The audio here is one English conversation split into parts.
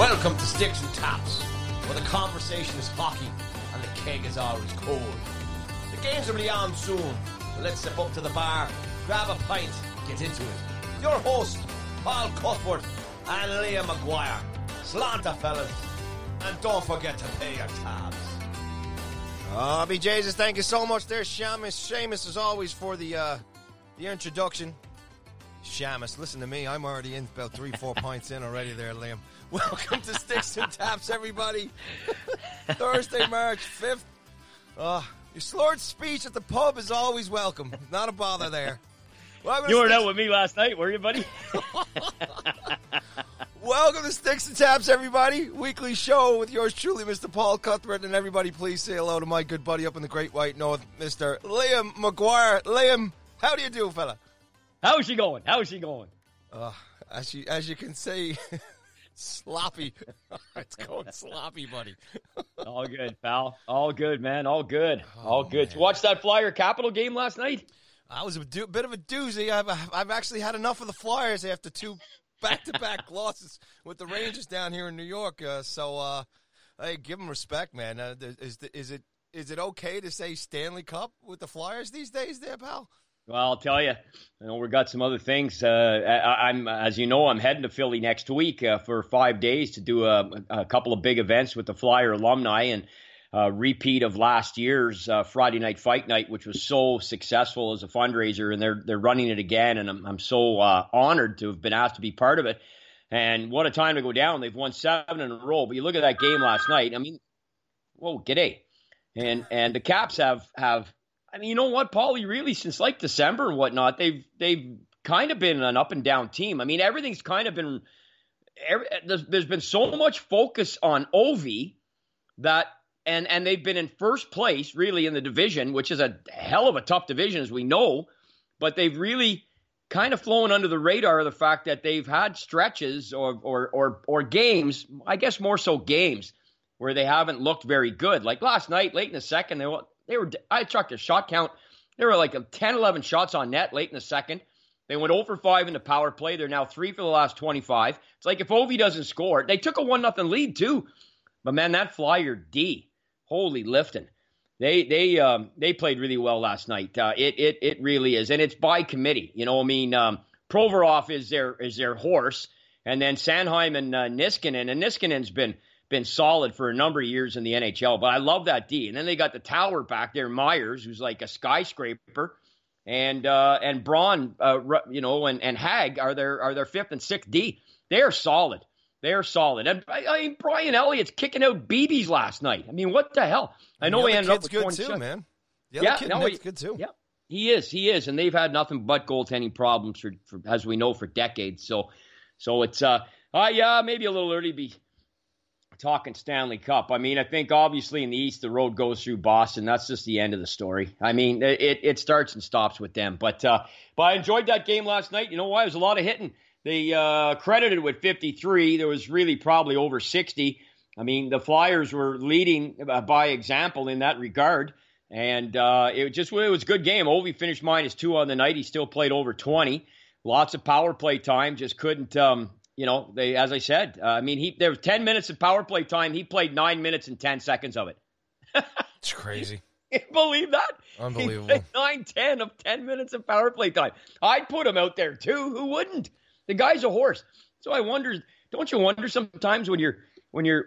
Welcome to Sticks and Taps, where the conversation is hockey and the keg is always cold. The games will be on soon, so let's step up to the bar, grab a pint, get into it. Your host, Paul Cuthbert and Liam McGuire. Slanta, fellas, and don't forget to pay your tabs. Oh, Jesus, thank you so much there, Seamus, as always, for the introduction. Seamus, listen to me, I'm already in about 3-4 pints in already there, Liam. Welcome to Sticks and Taps, everybody. Thursday, March 5th. Your slurred speech at the pub is always welcome. Not a bother there. Well, you weren't out with me last night, were you, buddy? Welcome to Sticks and Taps, everybody. Weekly show with yours truly, Mr. Paul Cuthbert. And everybody, please say hello to my good buddy up in the Great White North, Mr. Liam McGuire. Liam, how do you do, fella? How is she going? As you can see, sloppy. It's going sloppy, buddy. All good, pal. All good, man. All good. Did you watch that Flyer Capital game last night? I was a bit of a doozy. I've actually had enough of the Flyers after two back-to-back losses with the Rangers down here in New York. Hey, give them respect, man. Is it okay to say Stanley Cup with the Flyers these days, there, pal? Well, I'll tell you, we've got some other things. I'm, as you know, I'm heading to Philly next week for 5 days to do a couple of big events with the Flyer alumni and a repeat of last year's Friday Night Fight Night, which was so successful as a fundraiser, and they're running it again, and I'm so honored to have been asked to be part of it. And what a time to go down. They've won 7 in a row, but you look at that game last night. I mean, whoa, g'day. And the Caps have I mean, you know what, Paulie, really, since like December and whatnot, they've kind of been an up-and-down team. I mean, everything's kind of been there's been so much focus on Ovi that and they've been in first place, really, in the division, which is a hell of a tough division, as we know, but they've really kind of flown under the radar of the fact that they've had stretches or games, I guess more so games, where they haven't looked very good. Like last night, late in the second, I checked their shot count. There were like 10, 11 shots on net late in the second. They went 0 for 5 in the power play. They're now 3 for the last 25. It's like if Ovi doesn't score, they took a 1-0 lead too. But man, that Flyer D, holy lifting. They played really well last night. It really is, and it's by committee. You know, I mean, Provorov is their horse, and then Sanheim and Niskanen, and Niskanen's been solid for a number of years in the NHL, but I love that D. And then they got the tower back there, Myers, who's like a skyscraper, and Braun, and Hag are their 5th and 6th D. They are solid. And I mean, Brian Elliott's kicking out BBs last night. I mean, what the hell? I know he ended up with 20 shots. Man. The other kid is good too. Yeah, he is, and they've had nothing but goaltending problems for as we know for decades. So it's maybe a little early to be talking Stanley Cup. I mean, I think obviously in the East, the road goes through Boston. That's just the end of the story. I mean, it starts and stops with them. But I enjoyed that game last night. You know why? It was a lot of hitting. They credited with 53. There was really probably over 60. I mean, the Flyers were leading by example in that regard. And it was a good game. Ovi finished -2 on the night. He still played over 20. Lots of power play time. Just couldn't... they, as I said, there was 10 minutes of power play time. He played 9 minutes and 10 seconds of it. It's crazy. Can you believe that? Unbelievable. He played 9-10 of 10 minutes of power play time. I'd put him out there too. Who wouldn't? The guy's a horse. So I wonder, don't you wonder sometimes when you're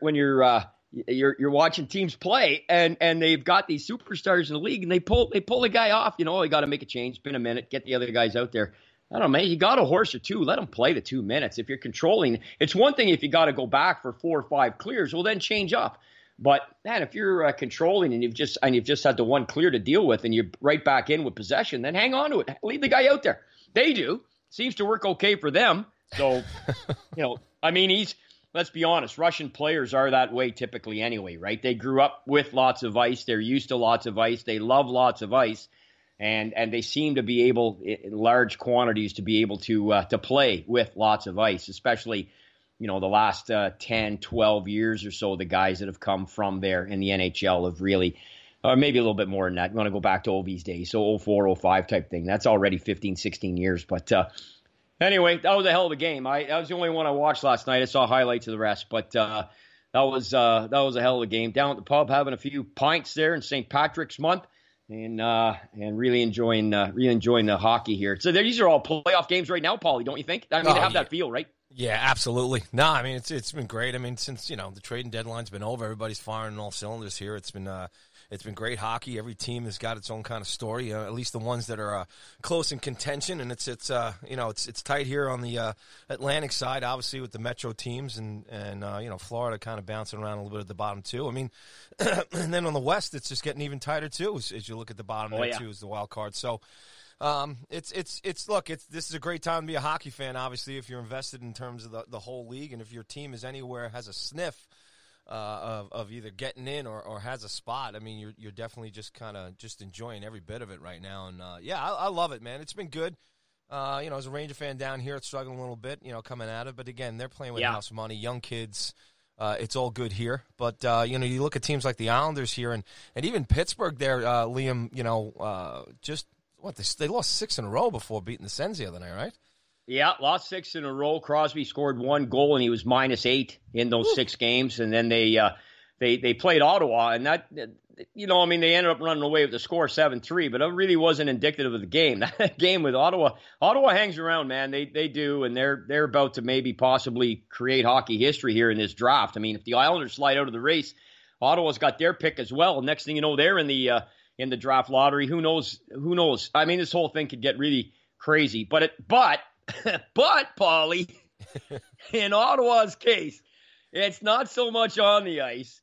watching teams play and they've got these superstars in the league and they pull a guy off, they got to make a change, it's been a minute, get the other guys out there. I don't know, man. You got a horse or two. Let them play the 2 minutes. If you're controlling, it's one thing if you got to go back for 4 or 5 clears. Well, then change up. But man, if you're controlling and you've just had the one clear to deal with, and you're right back in with possession, then hang on to it. Leave the guy out there. They do. Seems to work okay for them. So, let's be honest. Russian players are that way typically, anyway, right? They grew up with lots of ice. They're used to lots of ice. They love lots of ice. And they seem to be able, in large quantities, to be able to play with lots of ice, especially, the last 10, 12 years or so, the guys that have come from there in the NHL have really, or maybe a little bit more than that. You want to go back to Ovi's days, so 04, 05 type thing. That's already 15, 16 years. But Anyway, that was a hell of a game. That was the only one I watched last night. I saw highlights of the rest, but that was a hell of a game. Down at the pub, having a few pints there in St. Patrick's month, and really enjoying the hockey here. So these are all playoff games right now, Paulie, don't you think? I mean, that feel, right? Yeah, absolutely. No, I mean, it's been great. I mean, since, the trading deadline's been over, everybody's firing on all cylinders here. It's been great hockey. Every team has got its own kind of story, at least the ones that are close in contention. And it's tight here on the Atlantic side, obviously, with the Metro teams and Florida kind of bouncing around a little bit at the bottom too. I mean, and then on the West, it's just getting even tighter too as you look at the bottom too as the wild card. So. This is a great time to be a hockey fan, obviously, if you're invested in terms of the whole league, and if your team is anywhere, has a sniff of either getting in or has a spot. I mean, you're definitely just kind of just enjoying every bit of it right now. And, I love it, man. It's been good. As a Ranger fan down here, it's struggling a little bit, coming out of it. But, again, they're playing with house money, young kids. It's all good here. But, you look at teams like the Islanders here and even Pittsburgh there, Liam, just – what, they lost 6 in a row before beating the Sens the other night, right? Yeah, lost 6 in a row. Crosby scored 1 goal, and he was -8 in those 6 games. And then they played Ottawa, and that they ended up running away with the score 7-3. But it really wasn't indicative of the game. That game with Ottawa hangs around, man. They do, and they're about to maybe possibly create hockey history here in this draft. I mean, if the Islanders slide out of the race, Ottawa's got their pick as well. Next thing you know, they're in the draft lottery. Who knows? I mean, this whole thing could get really crazy. But Paulie, in Ottawa's case, it's not so much on the ice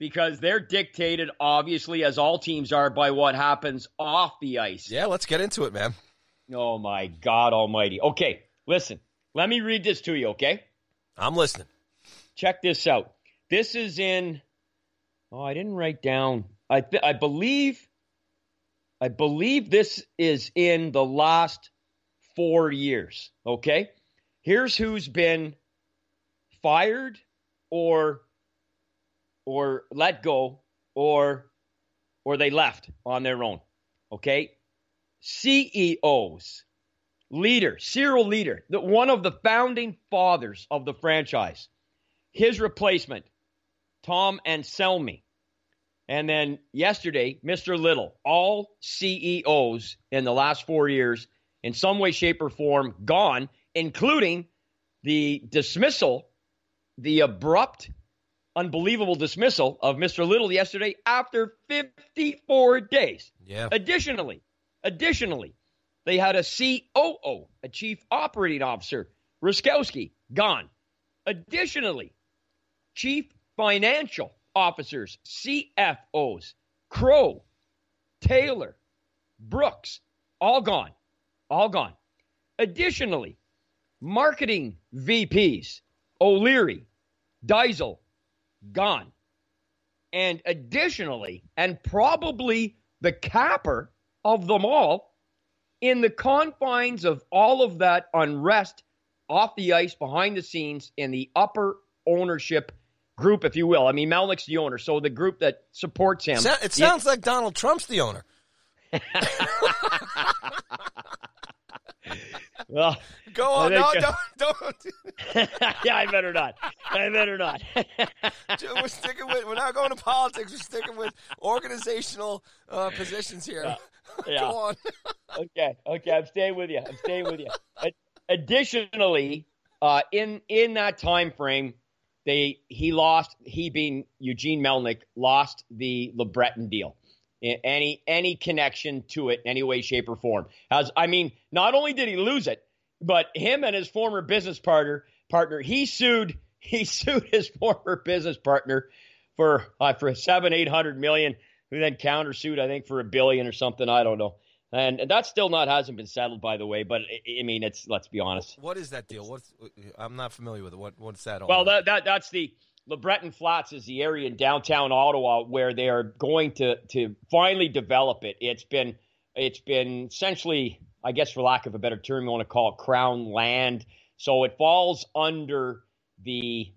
because they're dictated, obviously, as all teams are, by what happens off the ice. Yeah, let's get into it, man. Oh, my God almighty. Okay, listen. Let me read this to you, okay? I'm listening. Check this out. This is in... Oh, I didn't write down... I believe this is in the last 4 years, okay? Here's who's been fired or let go or they left on their own, okay? CEOs, Cyril Leader, one of the founding fathers of the franchise. His replacement, Tom Anselmi. And then yesterday, Mr. Little, all CEOs in the last 4 years, in some way, shape, or form, gone, including the dismissal, the abrupt, unbelievable dismissal of Mr. Little yesterday after 54 days. Yeah. Additionally, they had a COO, a chief operating officer, Ruskowski, gone. Additionally, chief financial officers, CFOs, Crow, Taylor, Brooks, all gone. Additionally, marketing VPs, O'Leary, Diesel, gone. And additionally, and probably the capper of them all, in the confines of all of that unrest off the ice, behind the scenes, in the upper ownership group, if you will. I mean, Melnyk's the owner, so the group that supports him. It sounds like Donald Trump's the owner. Well, go on. No, don't. Yeah, I better not. We're sticking with. We're not going to politics. We're sticking with organizational positions here. Yeah. Go on. Okay. I'm staying with you. Additionally, in that time frame. He being Eugene Melnyk, lost the Le Breton deal. Any connection to it, any way, shape, or form. Not only did he lose it, but him and his former business partner, he sued his former business partner for $700-800 million, who then countersued, I think, for $1 billion or something. I don't know. And that still hasn't been settled, by the way. But I mean, let's be honest. What is that deal? I'm not familiar with it. What's that all? Well, that's the Le Breton Flats is the area in downtown Ottawa where they are going to finally develop it. It's been essentially, I guess, for lack of a better term, you want to call it crown land. So it falls under the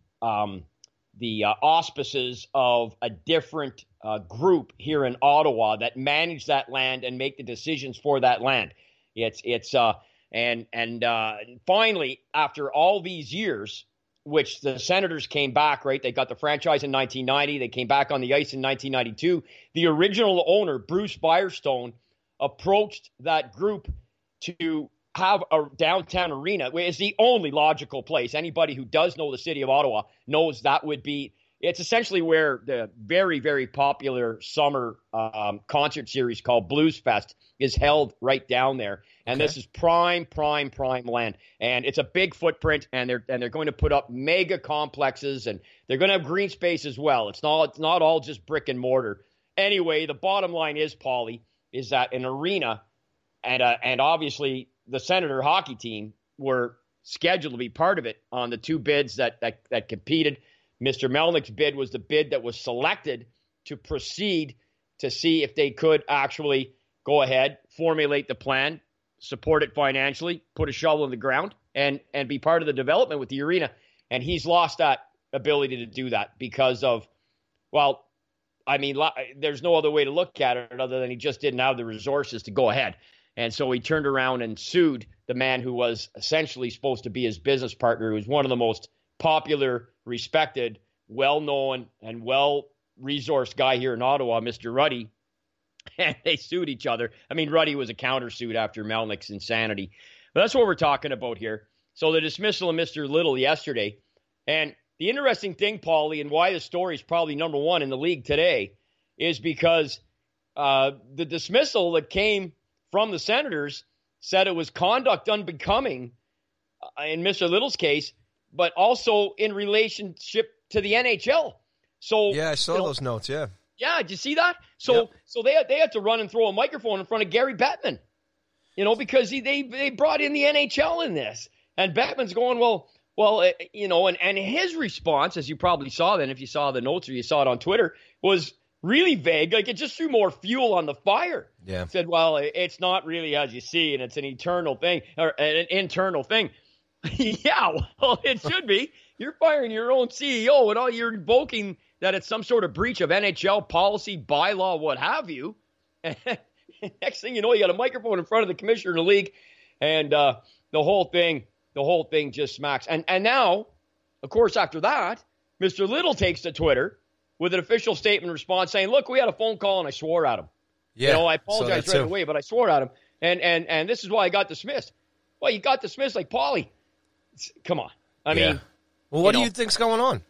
auspices of a different group here in Ottawa that manage that land and make the decisions for that land. It's And finally, after all these years, which the Senators came back, right? They got the franchise in 1990. They came back on the ice in 1992. The original owner, Bruce Firestone, approached that group to have a downtown arena, which is the only logical place. Anybody who does know the city of Ottawa knows that would be, it's essentially where the very, very popular summer concert series called Blues Fest is held, right down there. And okay. This is prime land. And it's a big footprint, and they're going to put up mega complexes, and they're going to have green space as well. It's not all just brick and mortar. Anyway, the bottom line is, Paulie, is that an arena and obviously the Senator hockey team were scheduled to be part of it on the two bids that competed. Mr. Melnyk's bid was the bid that was selected to proceed to see if they could actually go ahead, formulate the plan, support it financially, put a shovel in the ground, and be part of the development with the arena. And he's lost that ability to do that because of, well, I mean, there's no other way to look at it other than he just didn't have the resources to go ahead. And so he turned around and sued the man who was essentially supposed to be his business partner, who was one of the most popular, respected, well-known, and well-resourced guy here in Ottawa, Mr. Ruddy, and they sued each other. I mean, Ruddy was a countersuit after Melnyk's insanity. But that's what we're talking about here. So the dismissal of Mr. Little yesterday. And the interesting thing, Paulie, and why the story is probably number one in the league today is because the dismissal that came from the Senators said it was conduct unbecoming in Mr. Little's case, but also in relationship to the NHL. So yeah, I saw those notes, yeah. Yeah, did you see that? So yep. So they had to run and throw a microphone in front of Gary Bettman, because they brought in the NHL in this. And Bettman's going, and his response, as you probably saw then, if you saw the notes or you saw it on Twitter, was really vague. Like, it just threw more fuel on the fire. Yeah. It said, well, it's not really as you see, and it's an eternal thing, or an internal thing. Yeah, well, it should be. You're firing your own CEO, and all you're invoking that it's some sort of breach of NHL policy, bylaw, what have you. And next thing you know, you got a microphone in front of the commissioner of the league, and the whole thing just smacks. And now, of course, after that, Mr. Little takes to Twitter with an official statement response saying, "Look, we had a phone call, and I swore at him. Yeah, I apologize right away, but I swore at him, and this is why I got dismissed." Well, you got dismissed, like Paulie. Come on. I mean, yeah. Well, what do you think's going on?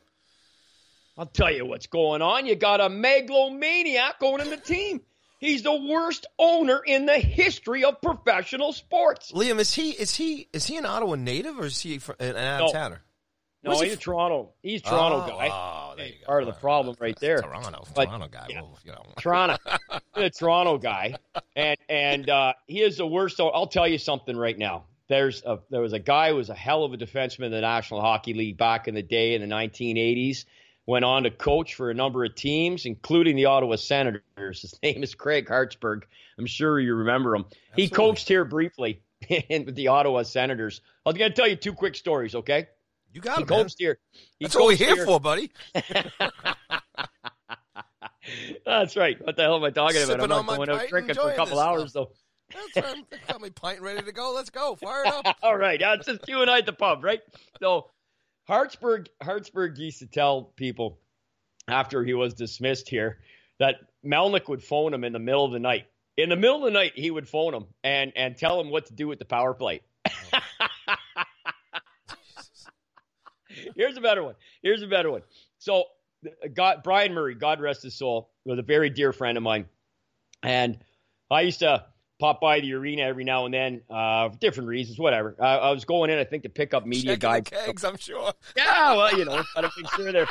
I'll tell you what's going on. You got a megalomaniac owning the team. He's the worst owner in the history of professional sports. Liam, is he an Ottawa native, or is he an out-of-towner? No, he's Toronto. He's Toronto guy. Oh, there you go. Part of the problem right there. Toronto guy. Yeah. Well, Toronto. The Toronto guy. And he is the worst owner. I'll tell you something right now. There was a guy who was a hell of a defenseman in the National Hockey League back in the day in the 1980s, went on to coach for a number of teams, including the Ottawa Senators. His name is Craig Hartsburg. I'm sure you remember him. Absolutely. He coached here briefly with the Ottawa Senators. I'm going to tell you two quick stories, okay? You got him, man. He coached here. That's what we're here for, buddy. That's right. What the hell am I talking about? I'm not going out drinking for a couple hours, though. Got me pint ready to go. Let's go. Fire it up. All right. It's just you and I at the pub, right? So Hartsburg used to tell people after he was dismissed here that Melnyk would phone him in the middle of the night. In the middle of the night, he would phone him and tell him what to do with the power play. Here's a better one. So Brian Murray, God rest his soul, was a very dear friend of mine. And I used to pop by the arena every now and then for different reasons, whatever. I was going in, I think, to pick up media guides. Kegs, I'm sure. Yeah, well, got to make sure they're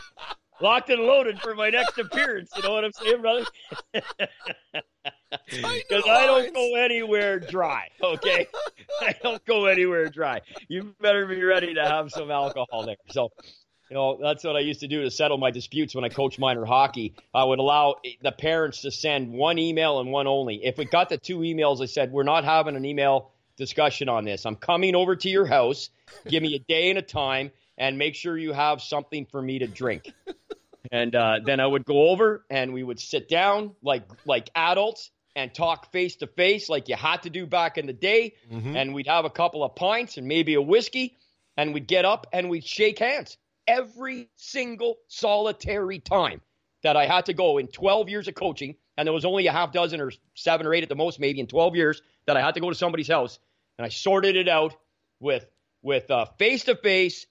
locked and loaded for my next appearance. You know what I'm saying, brother? Because I don't go anywhere dry, okay? I don't go anywhere dry. You better be ready to have some alcohol there. So, that's what I used to do to settle my disputes when I coached minor hockey. I would allow the parents to send one email and one only. If it got to two emails, I said, we're not having an email discussion on this. I'm coming over to your house. Give me a day and a time and make sure you have something for me to drink. And then I would go over and we would sit down like adults and talk face-to-face like you had to do back in the day. Mm-hmm. And we'd have a couple of pints and maybe a whiskey, and we'd get up and we'd shake hands every single solitary time that I had to go in 12 years of coaching. And there was only a half dozen or 7 or 8 at the most, maybe in 12 years, that I had to go to somebody's house. And I sorted it out with a face-to-face,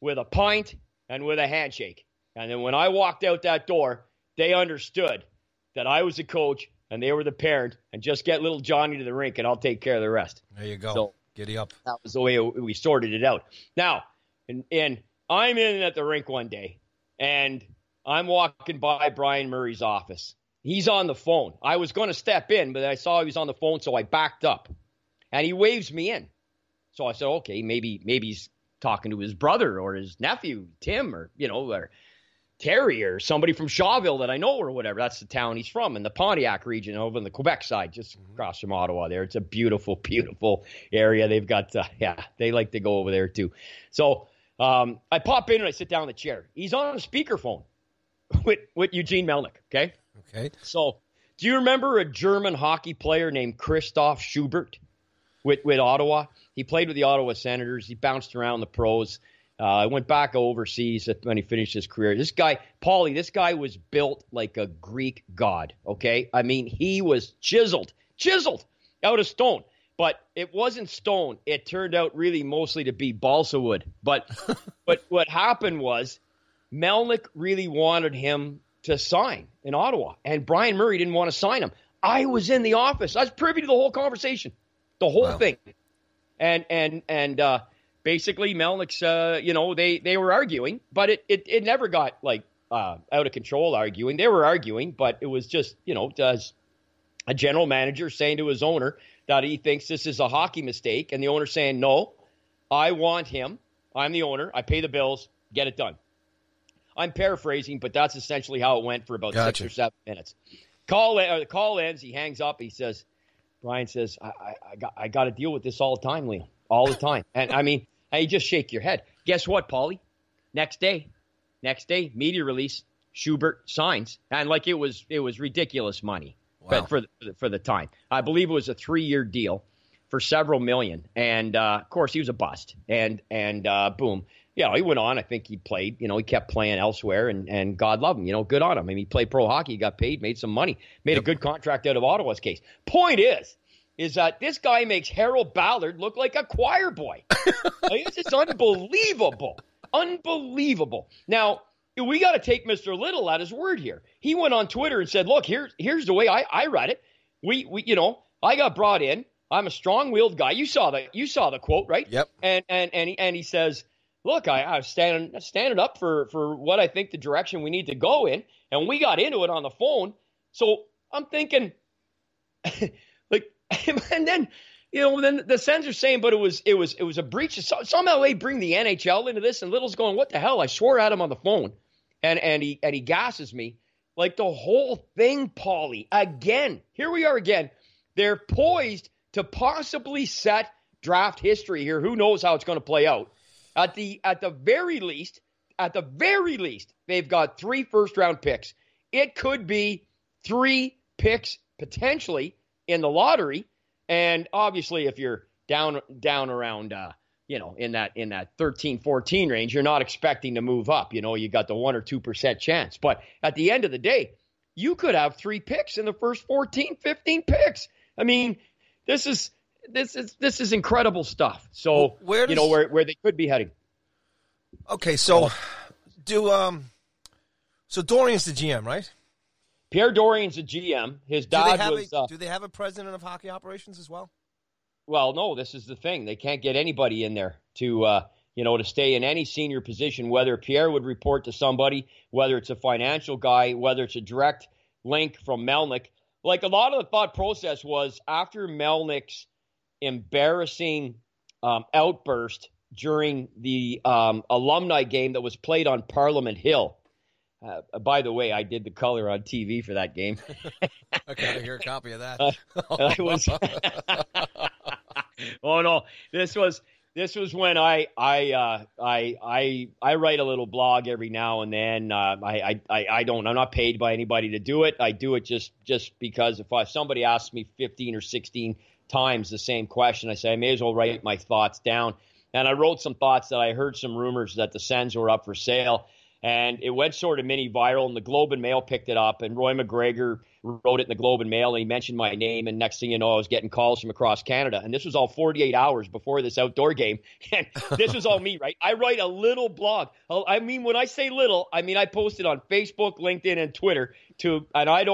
with a pint, and with a handshake. And then when I walked out that door, they understood that I was the coach and they were the parent, and just get little Johnny to the rink and I'll take care of the rest. There you go. So giddy up. That was the way we sorted it out. Now, and I'm in at the rink one day, and I'm walking by Brian Murray's office. He's on the phone. I was going to step in, but I saw he was on the phone, so I backed up. And he waves me in. So I said, okay, maybe he's talking to his brother or his nephew, Tim, or, you know, or Terry or somebody from Shawville that I know or whatever. That's the town he's from, in the Pontiac region over on the Quebec side, just across from Ottawa there. It's a beautiful, beautiful area. They've got, they like to go over there too. So I pop in and I sit down in the chair. He's on a speakerphone with Eugene Melnyk, okay? Okay. So, do you remember a German hockey player named Christoph Schubert with Ottawa? He played with the Ottawa Senators. He bounced around the pros. Went back overseas when he finished his career. This guy, Paulie, this guy was built like a Greek god, okay? I mean, he was chiseled out of stone. But it wasn't stone. It turned out really mostly to be balsa wood. But what happened was Melnyk really wanted him to sign in Ottawa, and Brian Murray didn't want to sign him. I was in the office. I was privy to the whole conversation, the whole thing. And basically Melnyk's, you know, they were arguing, but it never got like out of control arguing. They were arguing, but it was just, you know, does a general manager saying to his owner that he thinks this is a hockey mistake, and the owner saying, no, I want him. I'm the owner. I pay the bills. Get it done. I'm paraphrasing, but that's essentially how it went for about 6 or 7 minutes. The call ends. He hangs up. He says, Brian says, I got to deal with this all the time, Liam, all the time. And I mean, you just shake your head. Guess what, Paulie? Next day, media release, Schubert signs. And like it was ridiculous money, but for the time. I believe it was a 3-year deal for several million. And, of course, he was a bust. And boom. You know, he went on. I think he played. You know, he kept playing elsewhere, and God love him. You know, good on him. I mean, he played pro hockey, he got paid, made some money, made a good contract out of Ottawa's case. Point is that this guy makes Harold Ballard look like a choir boy. This is unbelievable, unbelievable. Now we got to take Mr. Little at his word here. He went on Twitter and said, "Look, here's the way I read it. We you know, I got brought in. I'm a strong-willed guy. You saw the quote, right? Yep. And he says." Look, I was standing up for what I think the direction we need to go in, and we got into it on the phone. So I'm thinking, like, and then, you know, then the Sens are saying, but it was a breach. Somehow they bring the NHL into this, and Little's going, what the hell? I swore at him on the phone, and he gasses me like the whole thing, Paulie. Again, here we are again. They're poised to possibly set draft history here. Who knows how it's going to play out? At the very least, they've got 3 first-round picks. It could be 3 picks potentially in the lottery, and obviously, if you're down around, you know, in that 13, 14 range, you're not expecting to move up. You know, you got the 1 or 2% chance. But at the end of the day, you could have 3 picks in the first 14, 15 picks. I mean, this is incredible stuff. So where does, you know, where they could be heading. Okay, so so Dorian's the GM, right? Pierre Dorian's the GM. His dad was. Do they have a president of hockey operations as well? Well, no. This is the thing. They can't get anybody in there to you know, to stay in any senior position. Whether Pierre would report to somebody, whether it's a financial guy, whether it's a direct link from Melnyk. Like a lot of the thought process was after Melnyk's embarrassing outburst during the alumni game that was played on Parliament Hill. By the way, I did the color on TV for that game. I gotta hear a copy of that. Oh no, this was This was when I write a little blog every now and then. I'm not paid by anybody to do it. I do it just because if somebody asks me 15 or 16 times the same question, I say I may as well write my thoughts down. And I wrote some thoughts that I heard some rumors that the Sens were up for sale, and it went sort of mini viral. And the Globe and Mail picked it up, and Roy McGregor wrote it in the Globe and Mail, and he mentioned my name, and next thing you know, I was getting calls from across Canada. And this was all 48 hours before this outdoor game, and this was all me, right? I write a little blog. I mean, when I say little, I mean I post it on Facebook, LinkedIn, and Twitter, and I'm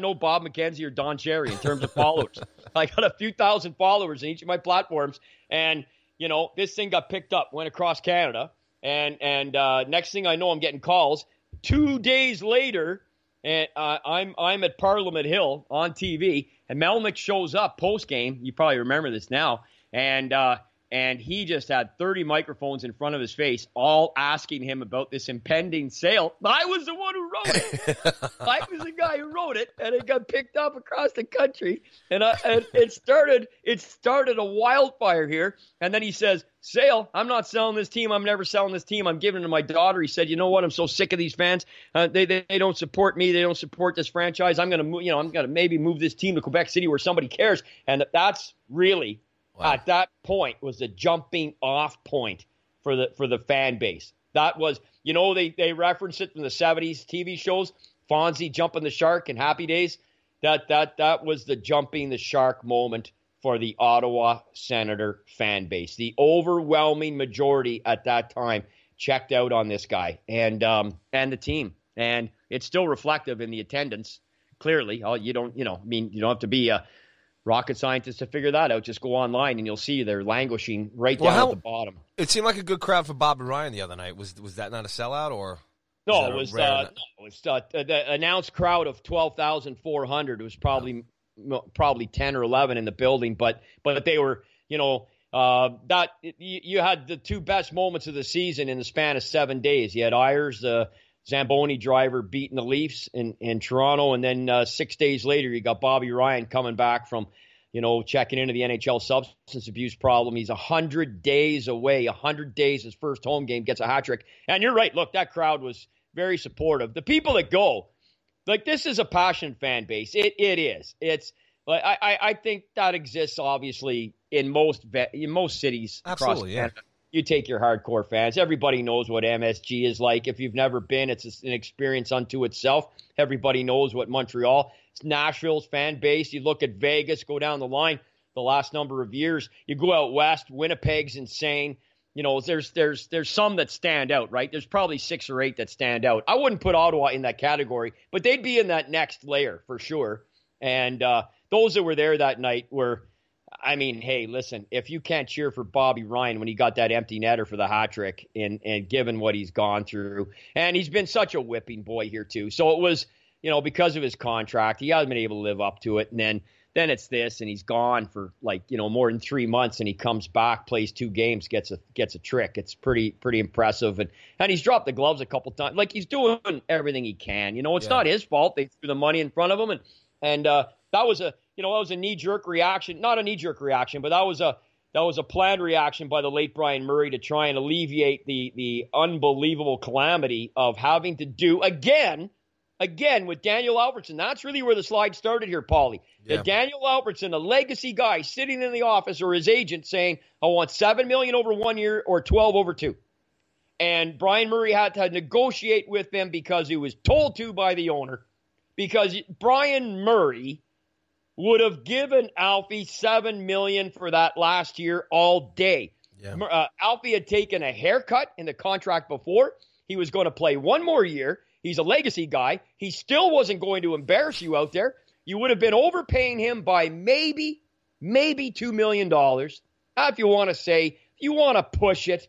no Bob McKenzie or Don Cherry in terms of followers. I got a few thousand followers in each of my platforms, and, you know, this thing got picked up, went across Canada, and next thing I know, I'm getting calls. 2 days later, and I'm at Parliament Hill on TV, and Melnyk shows up post game. You probably remember this now, and he just had 30 microphones in front of his face, all asking him about this impending sale. I was the one who wrote it. I was the guy who wrote it, and it got picked up across the country, and it started a wildfire here. And then he says, "Sale, I'm not selling this team. I'm never selling this team. I'm giving it to my daughter." He said, "You know what? I'm so sick of these fans. They don't support me. They don't support this franchise. I'm gonna maybe move this team to Quebec City where somebody cares." And that's really, wow, at that point, was the jumping off point for the fan base. That was, you know, they referenced it from the 70s TV shows, Fonzie jumping the shark and Happy Days. That was the jumping the shark moment for the Ottawa Senator fan base. The overwhelming majority at that time checked out on this guy and the team. And it's still reflective in the attendance, clearly. You don't have to be a rocket scientist to figure that out. Just go online and you'll see they're languishing down at the bottom. It seemed like a good crowd for Bobby Ryan the other night. Was that not a sellout, or? No, it was the announced crowd of 12,400. It was probably 10 or 11 in the building, but they were, you know, that you had the two best moments of the season in the span of 7 days. You had Myers, the Zamboni driver, beating the Leafs in Toronto, and then 6 days later you got Bobby Ryan coming back from, you know, checking into the NHL substance abuse problem. He's 100 days away, 100 days, his first home game, gets a hat trick. And you're right, look, that crowd was very supportive. The people that go, like, this is a passionate fan base. It is. It's like I think that exists obviously in most cities. Absolutely, across Canada. Yeah. You take your hardcore fans. Everybody knows what MSG is like. If you've never been, it's an experience unto itself. Everybody knows what Montreal, Nashville's fan base. You look at Vegas, go down the line the last number of years. You go out west, Winnipeg's insane. You know, there's some that stand out, right? There's probably 6 or 8 that stand out. I wouldn't put Ottawa in that category, but they'd be in that next layer for sure. And those that were there that night were, I mean, hey, listen, if you can't cheer for Bobby Ryan when he got that empty netter for the hat trick, and given what he's gone through, and he's been such a whipping boy here too. So it was, you know, because of his contract, he hasn't been able to live up to it. And then it's this, and he's gone for, like, you know, more than 3 months, and he comes back, plays 2 games, gets a trick. It's pretty impressive. And he's dropped the gloves a couple times. Like, he's doing everything he can. You know, it's not his fault. They threw the money in front of him, and that was a knee-jerk reaction. Not a knee-jerk reaction, but that was a planned reaction by the late Brian Murray to try and alleviate the unbelievable calamity of having to do again with Daniel Albertson. That's really where the slide started here, Paulie. Yeah. That Daniel Albertson, a legacy guy, sitting in the office, or his agent saying, "I want $7 million over 1 year or 12 over 2." And Brian Murray had to negotiate with him because he was told to by the owner, because Brian Murray would have given Alfie $7 million for that last year all day. Yeah. Alfie had taken a haircut in the contract before. He was going to play 1 more year. He's a legacy guy. He still wasn't going to embarrass you out there. You would have been overpaying him by maybe $2 million. If you want to say, you want to push it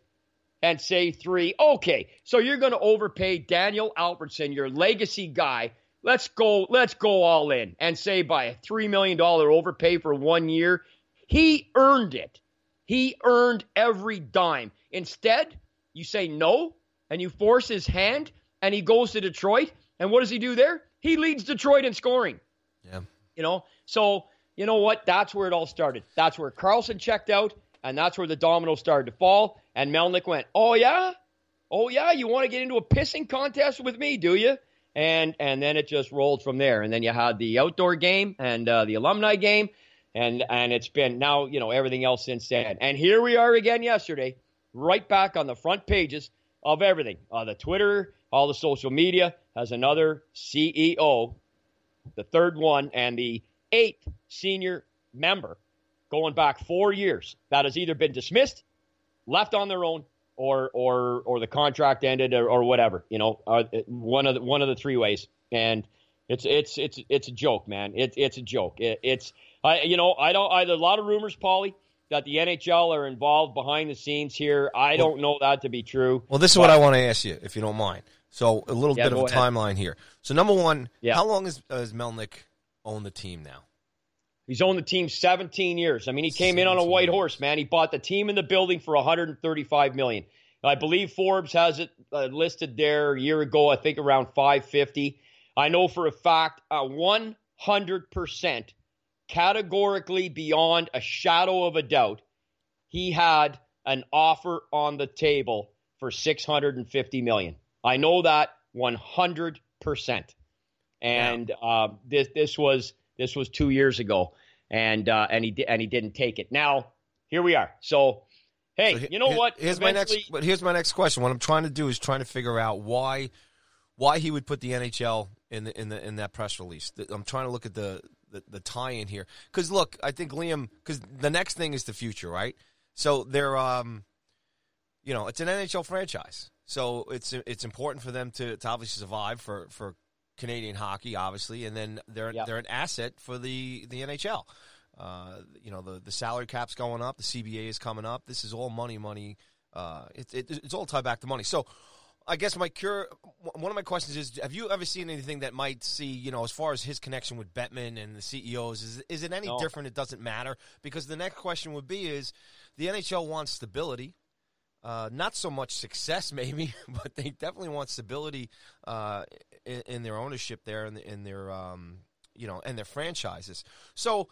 and say 3, okay. So you're going to overpay Daniel Albertson, your legacy guy. Let's go all in and say by a $3 million overpay for 1 year. He earned it. He earned every dime. Instead, you say no, and you force his hand, and he goes to Detroit, and what does he do there? He leads Detroit in scoring. Yeah. You know, so you know what? That's where it all started. That's where Carlson checked out. And that's where the dominoes started to fall. And Melnyk went, oh, yeah? Oh, yeah? You want to get into a pissing contest with me, do you? And then it just rolled from there. And then you had the outdoor game and the alumni game. And it's been now, you know, everything else since then. And here we are again yesterday, right back on the front pages of everything. The Twitter, all the social media has another CEO, the third one, and the eighth senior member going back 4 years that has either been dismissed, left on their own, or the contract ended or whatever, you know, one of the three ways. And it's a joke, man. It's a joke. I there's a lot of rumors, Paulie, that the NHL are involved behind the scenes here. I don't know that to be true. Well, this is what I want to ask you, if you don't mind. So a little bit of a timeline here. So number one, how long has Melnyk owned the team now? He's owned the team 17 years. I mean, he came in on a white horse, man. He bought the team and the building for $135 million. I believe Forbes has it listed there a year ago, I think around $550. I know for a fact, 100%, categorically beyond a shadow of a doubt, he had an offer on the table for $650 million. I know that 100%. And this was 2 years ago, and he didn't take it. Now here we are. So hey, you know what? Here's my next question. What I'm trying to do is trying to figure out why he would put the NHL in that press release. I'm trying to look at the tie-in here, because look, I think Liam, because the next thing is the future, right? So they're you know, it's an NHL franchise. So it's important for them to obviously survive for Canadian hockey, obviously, and then they're an asset for the NHL. You know, the salary cap's going up, the CBA is coming up. This is all money. It's all tied back to money. So I guess one of my questions is: have you ever seen anything that might see, you know, as far as his connection with Bettman and the CEOs? Is it any different? It doesn't matter, because the next question would be: is the NHL wants stability? Not so much success, maybe, but they definitely want stability in their ownership there, and their franchises. So,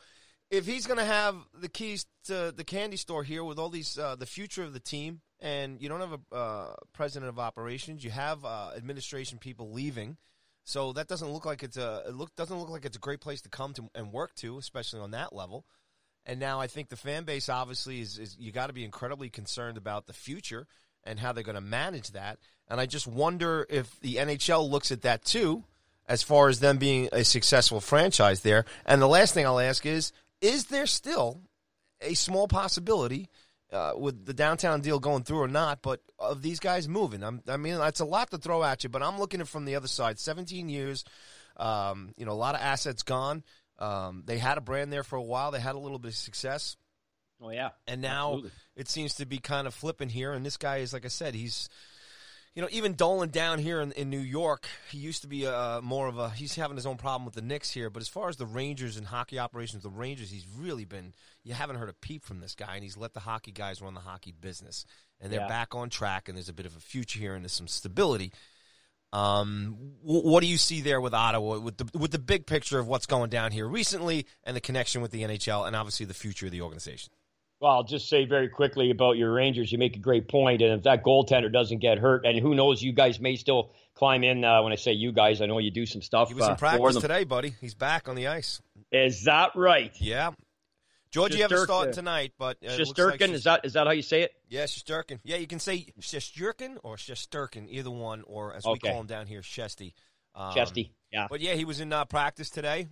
if he's going to have the keys to the candy store here with all these, the future of the team, and you don't have a president of operations, you have administration people leaving, so that doesn't look like it's a great place to come to and work to, especially on that level. And now I think the fan base obviously is you got to be incredibly concerned about the future and how they're going to manage that. And I just wonder if the NHL looks at that too, as far as them being a successful franchise there. And the last thing I'll ask is there still a small possibility with the downtown deal going through or not, but of these guys moving? I mean, that's a lot to throw at you, but I'm looking at it from the other side. 17 years, you know, a lot of assets gone. They had a brand there for a while. They had a little bit of success. Oh, yeah. And now Absolutely. It seems to be kind of flipping here. And this guy is, like I said, he's, you know, even Dolan down here in New York, he used to be he's having his own problem with the Knicks here. But as far as the Rangers and hockey operations, the Rangers, he's really been, you haven't heard a peep from this guy. And he's let the hockey guys run the hockey business. And they're back on track. And there's a bit of a future here and there's some stability. What do you see there with Ottawa, with the big picture of what's going down here recently and the connection with the NHL and obviously the future of the organization? Well, I'll just say very quickly about your Rangers. You make a great point, and if that goaltender doesn't get hurt, and who knows, you guys may still climb in. When I say you guys, I know you do some stuff. He was in practice today, buddy. He's back on the ice. Is that right? Yeah. Georgie Shesterkin, have a start tonight, but Shesterkin, like is that how you say it? Yeah, Shesterkin. Yeah, you can say Shesterkin or Shesterkin, either one, or as we call him down here, Shesty. Shesty, yeah. But yeah, he was in practice today,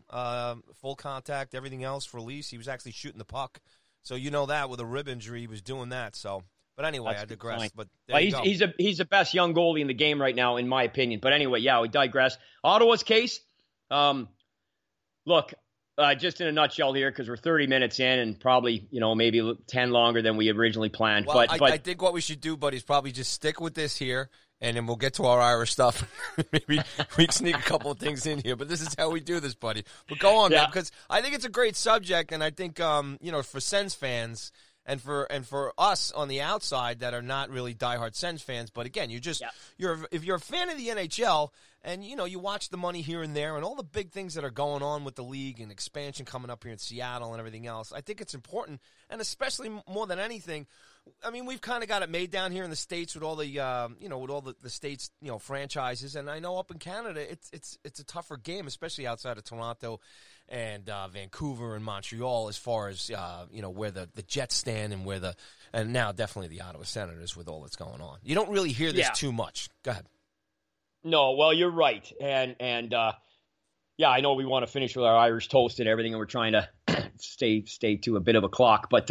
full contact, everything else, release. He was actually shooting the puck, so you know that with a rib injury, he was doing that. So, but anyway, I digress. Point. But there you go. He's the best young goalie in the game right now, in my opinion. But anyway, yeah, we digress. Ottawa's case, look. Just in a nutshell here, because we're 30 minutes in and probably, you know, maybe 10 longer than we originally planned. Well, but I think what we should do, buddy, is probably just stick with this here, and then we'll get to our Irish stuff. Maybe we can sneak a couple of things in here, but this is how we do this, buddy. But go on, man, because I think it's a great subject, and I think, you know, for Sens fans and for us on the outside that are not really diehard Sens fans, but again, you're if you're a fan of the NHL – And, you know, you watch the money here and there and all the big things that are going on with the league and expansion coming up here in Seattle and everything else. I think it's important, and especially more than anything, I mean, we've kind of got it made down here in the States with all the, you know, with all the States, you know, franchises. And I know up in Canada, it's a tougher game, especially outside of Toronto and Vancouver and Montreal as far as, you know, where the Jets stand and where the, and now definitely the Ottawa Senators with all that's going on. You don't really hear this too much. Go ahead. No, well, you're right. And yeah, I know we want to finish with our Irish toast and everything, and we're trying to stay to a bit of a clock. But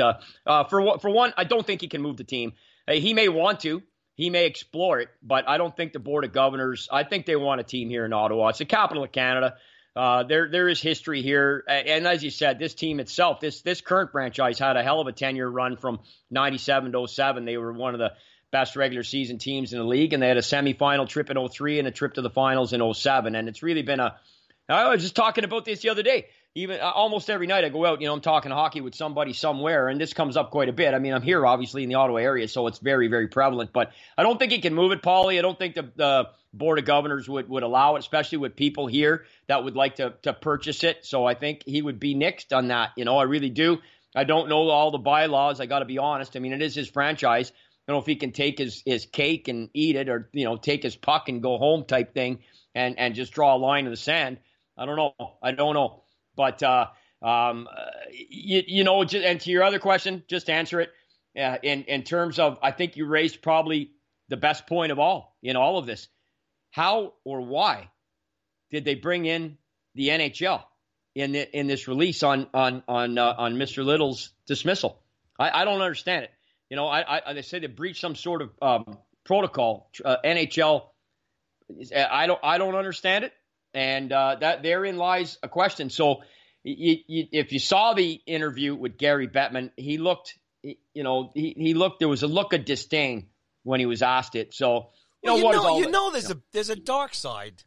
for one, I don't think he can move the team. He may want to. He may explore it, but I don't think the Board of Governors, I think they want a team here in Ottawa. It's the capital of Canada. There is history here. And as you said, this team itself, this current franchise had a hell of a 10-year run from 97 to 07. They were one of the best regular season teams in the league, and they had a semifinal trip in 03 and a trip to the finals in 07. And it's really been a – I was just talking about this the other day. Even almost every night I go out, you know, I'm talking hockey with somebody somewhere, and this comes up quite a bit. I mean, I'm here, obviously, in the Ottawa area, so it's very, very prevalent. But I don't think he can move it, Paulie. I don't think the Board of Governors would allow it, especially with people here that would like to purchase it. So I think he would be nixed on that. You know, I really do. I don't know all the bylaws. I got to be honest. I mean, it is his franchise. I don't know if he can take his cake and eat it, or, you know, take his puck and go home type thing and just draw a line in the sand. I don't know. But, you know, and to your other question, just answer it in terms of, I think you raised probably the best point of all in all of this. How or why did they bring in the NHL in this release on Mr. Little's dismissal? I don't understand it. You know, they say they breached some sort of protocol, NHL. I don't understand it, and that therein lies a question. So, if you saw the interview with Gary Bettman, he looked, you know, he looked. There was a look of disdain when he was asked it. So, there's a dark side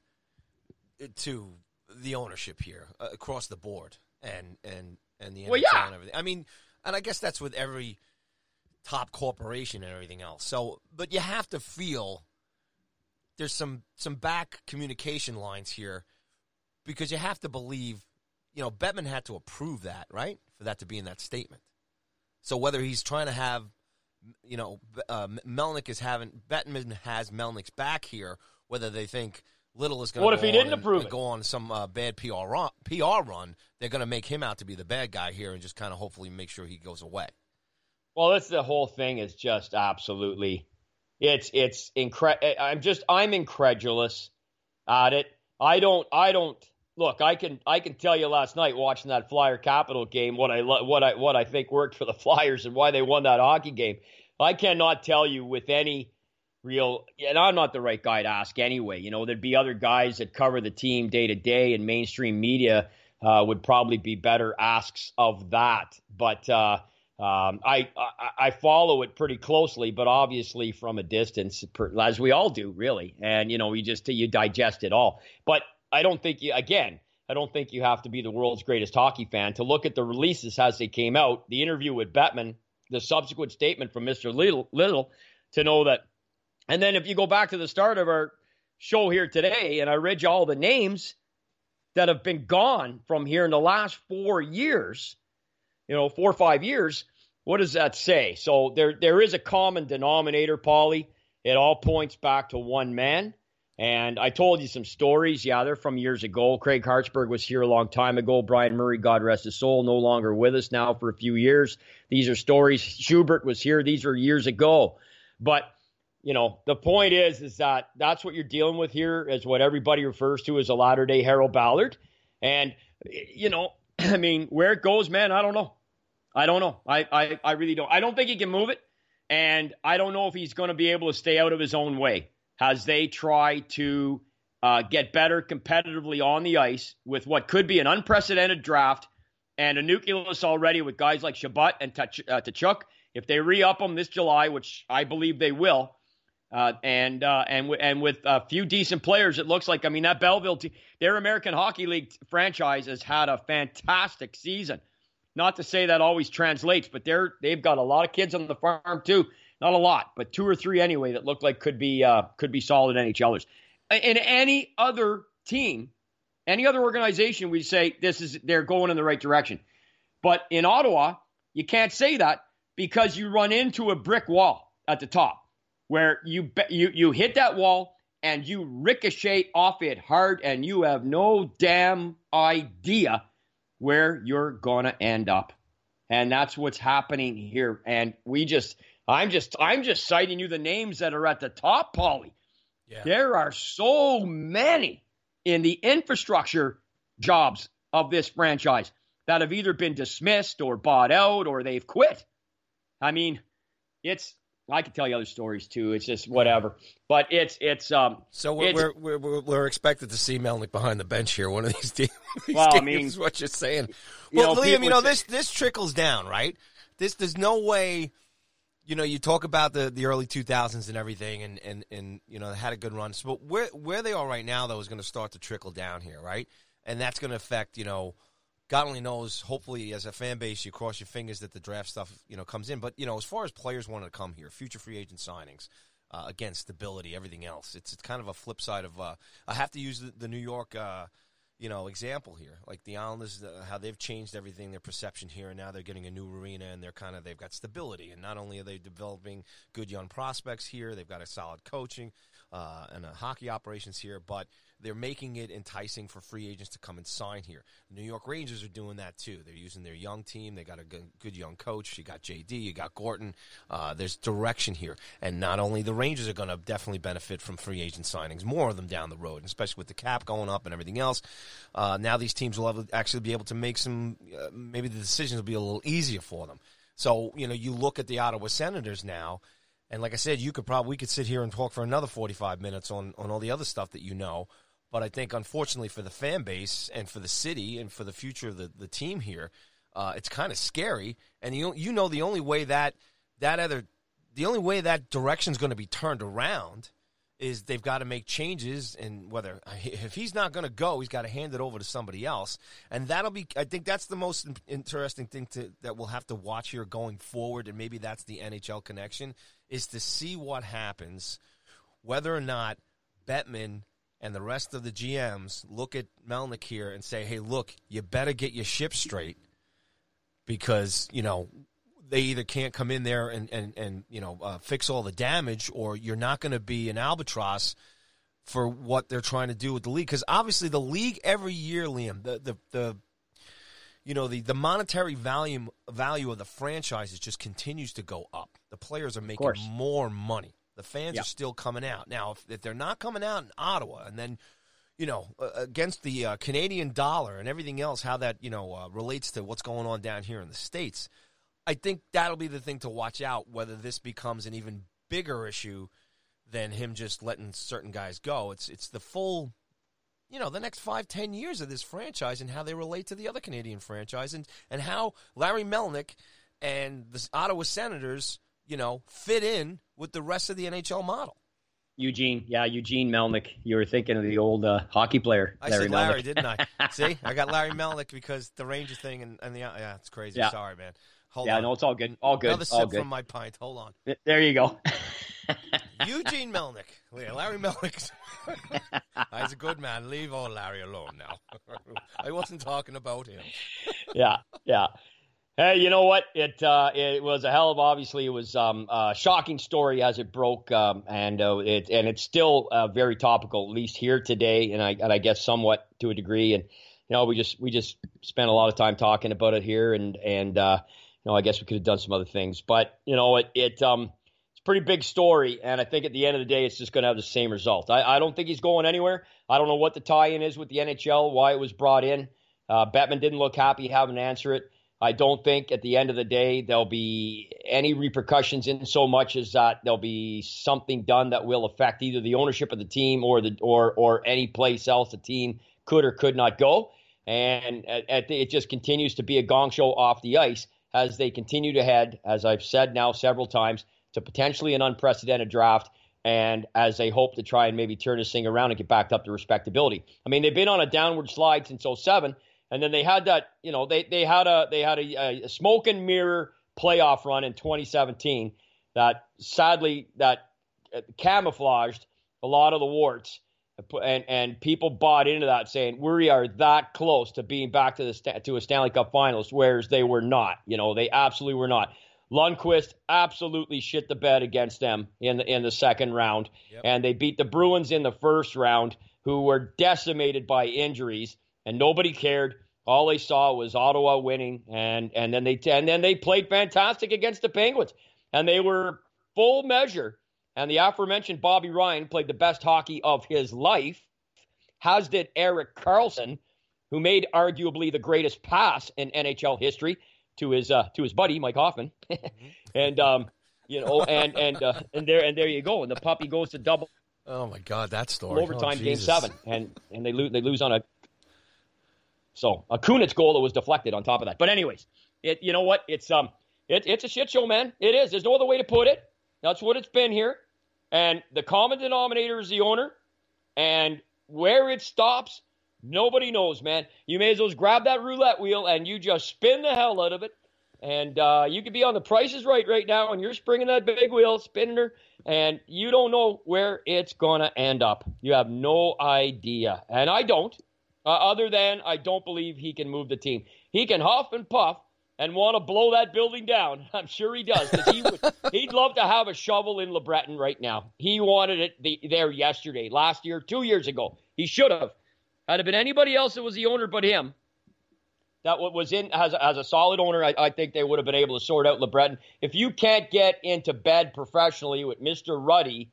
to the ownership here across the board, and the NHL and everything. I mean, and I guess that's with every top corporation and everything else. So, but you have to feel there's some back communication lines here, because you have to believe, you know, Bettman had to approve that, right? For that to be in that statement. So whether he's trying to have, you know, Bettman has Melnyk's back here, whether they think Little is going to go on some bad PR run, they're going to make him out to be the bad guy here and just kind of hopefully make sure he goes away. Well, that's the whole thing is just absolutely, it's incredible. I'm incredulous at it. Look, I can tell you last night watching that Flyer Capital game, what I think worked for the Flyers and why they won that hockey game. I cannot tell you with any real, and I'm not the right guy to ask anyway. You know, there'd be other guys that cover the team day to day, and mainstream media would probably be better asks of that. But, I follow it pretty closely, but obviously from a distance, as we all do, really. And, you know, you digest it all. But I don't think you have to be the world's greatest hockey fan to look at the releases as they came out, the interview with Bettman, the subsequent statement from Mr. Little, to know that. And then if you go back to the start of our show here today, and I read you all the names that have been gone from here in the last 4 years, 4 or 5 years, what does that say? So there is a common denominator, Paulie. It all points back to one man. And I told you some stories. Yeah, they're from years ago. Craig Hartsburg was here a long time ago. Brian Murray, God rest his soul, no longer with us now for a few years. These are stories. Schubert was here. These were years ago. But, you know, the point is that that's what you're dealing with here, is what everybody refers to as a latter-day Harold Ballard. And, you know, I mean, where it goes, man, I don't know. I really don't. I don't think he can move it, and I don't know if he's going to be able to stay out of his own way as they try to get better competitively on the ice with what could be an unprecedented draft and a nucleus already with guys like Shabbat and Tkachuk. If they re-up them this July, which I believe they will, and with a few decent players, it looks like, I mean, that Belleville team, their American Hockey League franchise has had a fantastic season. Not to say that always translates, but they've got a lot of kids on the farm too. Not a lot, but 2 or 3 anyway that look like could be solid NHLers. In any other team, any other organization, we say they're going in the right direction. But in Ottawa, you can't say that because you run into a brick wall at the top where you hit that wall and you ricochet off it hard and you have no damn idea where you're going to end up. And that's what's happening here. And I'm just citing you the names that are at the top, Paulie. Yeah. There are so many in the infrastructure jobs of this franchise that have either been dismissed or bought out or they've quit. I mean, I could tell you other stories too. It's just whatever, but it's. So we're expected to see Melnyk behind the bench here. One of these teams. Is what you're saying. Well, Liam, this trickles down, right? There's no way. You know, you talk about the early 2000s and everything and you know, they had a good run. So where they are right now, though, is going to start to trickle down here, right? And that's going to affect, you know, God only knows, hopefully, as a fan base, you cross your fingers that the draft stuff, you know, comes in. But, you know, as far as players wanting to come here, future free agent signings, again, stability, everything else, it's kind of a flip side of I have to use the New York, example here. Like the Islanders, how they've changed everything, their perception here, and now they're getting a new arena, and they've got stability. And not only are they developing good young prospects here, they've got a solid coaching and a hockey operations here, but they're making it enticing for free agents to come and sign here. The New York Rangers are doing that too. They're using their young team. They got a good young coach. You got JD. You got Gorton. There's direction here. And not only the Rangers are going to definitely benefit from free agent signings, more of them down the road, especially with the cap going up and everything else. Now these teams will actually be able to make some maybe the decisions will be a little easier for them. So, you know, you look at the Ottawa Senators now, and like I said, we could sit here and talk for another 45 minutes on all the other stuff that you know. But I think, unfortunately, for the fan base and for the city and for the future of the team here, it's kind of scary. And you know the only way that direction's going to be turned around is they've got to make changes. And whether if he's not going to go, he's got to hand it over to somebody else. And that'll be, I think, that's the most interesting thing that we'll have to watch here going forward. And maybe that's the NHL connection, is to see what happens, whether or not Bettman and the rest of the GMs look at Melnyk here and say, hey, look, you better get your ship straight because, you know, they either can't come in there and fix all the damage, or you're not going to be an albatross for what they're trying to do with the league. Because obviously the league every year, Liam, the monetary value of the franchises just continues to go up. The players are making more money. The fans are still coming out. Now, if they're not coming out in Ottawa, and then, you know, against the Canadian dollar and everything else, how that, you know, relates to what's going on down here in the States, I think that'll be the thing to watch out, whether this becomes an even bigger issue than him just letting certain guys go. It's the full, you know, the next 5-10 years of this franchise and how they relate to the other Canadian franchise and how Larry Melnyk and the Ottawa Senators, you know, fit in with the rest of the NHL model. Eugene Melnyk. You were thinking of the old hockey player. I said Larry, didn't I? See, I got Larry Melnyk because the Ranger thing and the it's crazy. Yeah. Sorry, man. Hold on. No, it's all good. All good. Another sip from my pint. Hold on. There you go. Eugene Melnyk. Larry Melnyk. He's a good man. Leave old Larry alone now. I wasn't talking about him. Yeah. Hey, you know what? It was a hell of, obviously, it was a shocking story as it broke, and it's still very topical, at least here today, and I guess somewhat to a degree. And you know, we just spent a lot of time talking about it here, and you know, I guess we could have done some other things, but you know, it's a pretty big story, and I think at the end of the day, it's just going to have the same result. I don't think he's going anywhere. I don't know what the tie-in is with the NHL, why it was brought in. Bettman didn't look happy having to answer it. I don't think at the end of the day there'll be any repercussions in so much as that there'll be something done that will affect either the ownership of the team or or any place else the team could or could not go. And it just continues to be a gong show off the ice as they continue to head, as I've said now several times, to potentially an unprecedented draft, and as they hope to try and maybe turn this thing around and get back up to respectability. I mean, they've been on a downward slide since 2007. And then they had that, you know, they had a smoke and mirror playoff run in 2017 that sadly camouflaged a lot of the warts And people bought into that, saying we are that close to being back to a Stanley Cup Finals, whereas they were not. You know, they absolutely were not. Lundqvist absolutely shit the bed against them in the second round, yep. And they beat the Bruins in the first round, who were decimated by injuries, and nobody cared. All they saw was Ottawa winning, and then they played fantastic against the Penguins, and they were full measure. And the aforementioned Bobby Ryan played the best hockey of his life, as did Eric Carlson, who made arguably the greatest pass in NHL history to his buddy Mike Hoffman, and there you go. And the puppy goes to double. Oh my God, that story! Overtime, Game 7, and they lose on a Kunitz goal that was deflected on top of that. But anyways, it's a shit show, man. It is. There's no other way to put it. That's what it's been here. And the common denominator is the owner. And where it stops, nobody knows, man. You may as well grab that roulette wheel and you just spin the hell out of it. And you could be on the Price is Right now, and you're springing that big wheel, spinning her, and you don't know where it's going to end up. You have no idea. And I don't, other than I don't believe he can move the team. He can huff and puff and want to blow that building down. I'm sure he does. He'd love to have a shovel in Le Breton right now. He wanted it there yesterday, last year, 2 years ago. He should have. Had it been anybody else that was the owner but him, that was in as a solid owner, I think they would have been able to sort out Le Breton. If you can't get into bed professionally with Mr. Ruddy,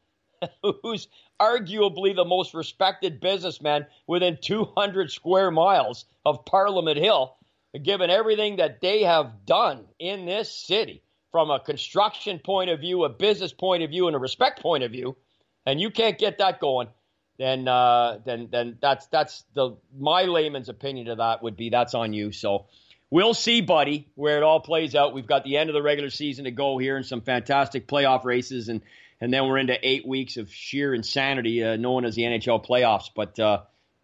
who's arguably the most respected businessman within 200 square miles of Parliament Hill, given everything that they have done in this city from a construction point of view, a business point of view, and a respect point of view, and you can't get that going, then that's my layman's opinion to that would be that's on you. So we'll see, buddy, where it all plays out. We've got the end of the regular season to go here and some fantastic playoff races, and then we're into 8 weeks of sheer insanity known as the NHL playoffs. But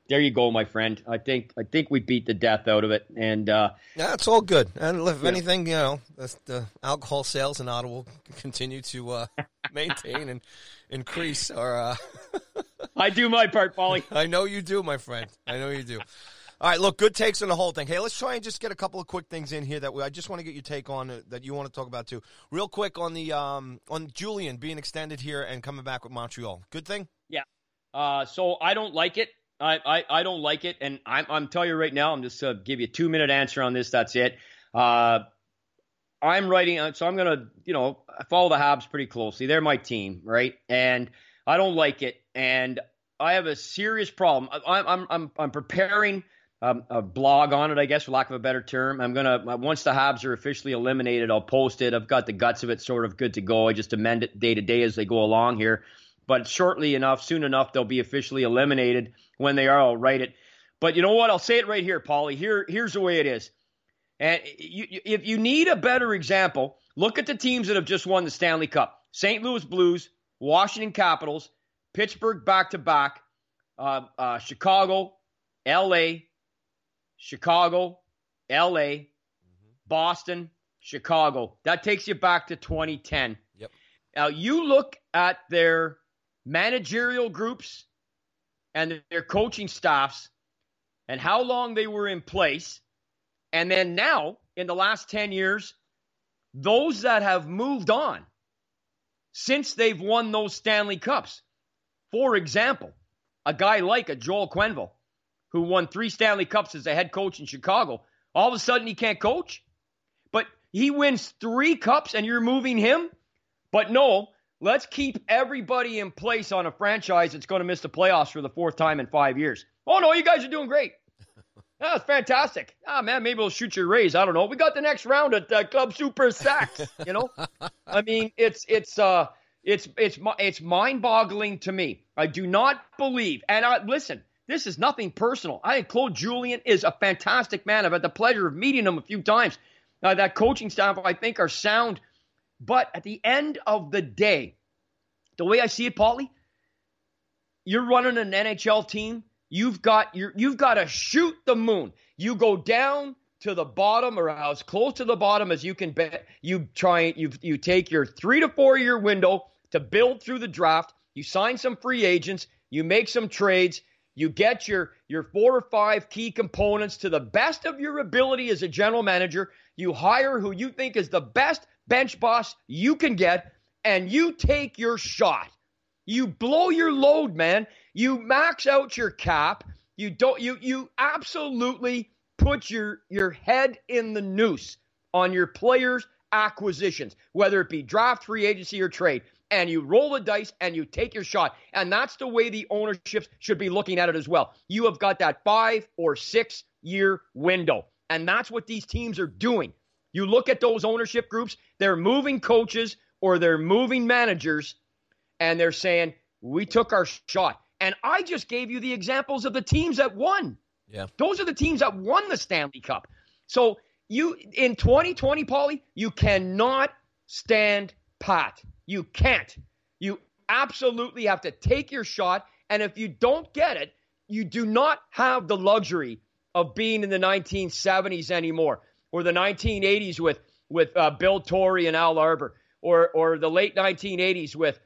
there you go, my friend. I think we beat the death out of it, and yeah, it's all good. And if anything, you know, the alcohol sales in Ottawa continue to maintain and increase. Or I do my part, Paulie. I know you do, my friend. I know you do. All right, look, good takes on the whole thing. Hey, let's try and just get a couple of quick things in here I just want to get your take on that you want to talk about too, real quick on the on Julian being extended here and coming back with Montreal. Good thing. Yeah. So I don't like it. I don't like it, and I'm telling you right now, I'm just going to give you a 2-minute answer on this. That's it. I'm writing, so I'm going to, follow the Habs pretty closely. They're my team, right? And I don't like it, and I have a serious problem. I'm preparing a blog on it, I guess, for lack of a better term. I'm gonna, once the Habs are officially eliminated, I'll post it. I've got the guts of it sort of good to go. I just amend it day to day as they go along here. But soon enough, they'll be officially eliminated. When they are, I'll write it. But you know what? I'll say it right here, Paulie. Here's the way it is. And if you need a better example, look at the teams that have just won the Stanley Cup. St. Louis Blues, Washington Capitals, Pittsburgh back-to-back, Chicago, L.A., mm-hmm. Boston, Chicago. That takes you back to 2010. Yep. Now, you look at their managerial groups and their coaching staffs and how long they were in place. And then now, in the last 10 years, those that have moved on since they've won those Stanley Cups. For example, a guy like a Joel Quenville, who won 3 Stanley Cups as a head coach in Chicago, all of a sudden he can't coach. But he wins 3 cups and you're moving him? But no, let's keep everybody in place on a franchise that's going to miss the playoffs for the 4th time in 5 years. Oh, no, you guys are doing great. That's fantastic. Ah, man, maybe we'll shoot your raise. I don't know. We got the next round at Club Super Sacks, I mean, it's mind-boggling to me. I do not believe. And listen, this is nothing personal. I think Claude Julien is a fantastic man. I've had the pleasure of meeting him a few times. That coaching staff, I think, are sound. But at the end of the day, the way I see it, Paulie, you're running an NHL team. You've got to shoot the moon. You go down to the bottom, or as close to the bottom as you can bet. You take your 3 to 4 year window to build through the draft. You sign some free agents. You make some trades. You get your 4 or 5 key components to the best of your ability as a general manager. You hire who you think is the best bench boss you can get, and you take your shot. You blow your load, man. You max out your cap. You absolutely put your head in the noose on your players' acquisitions, whether it be draft, free agency, or trade. And you roll the dice and you take your shot. And that's the way the ownerships should be looking at it as well. You have got that 5 or 6 year window. And that's what these teams are doing. You look at those ownership groups, they're moving coaches or they're moving managers. And they're saying, we took our shot. And I just gave you the examples of the teams that won. Yeah. Those are the teams that won the Stanley Cup. So you in 2020, Paulie, you cannot stand pat. You can't. You absolutely have to take your shot. And if you don't get it, you do not have the luxury of being in the 1970s anymore, or the 1980s with Bill Torrey and Al Arbor, or the late 1980s with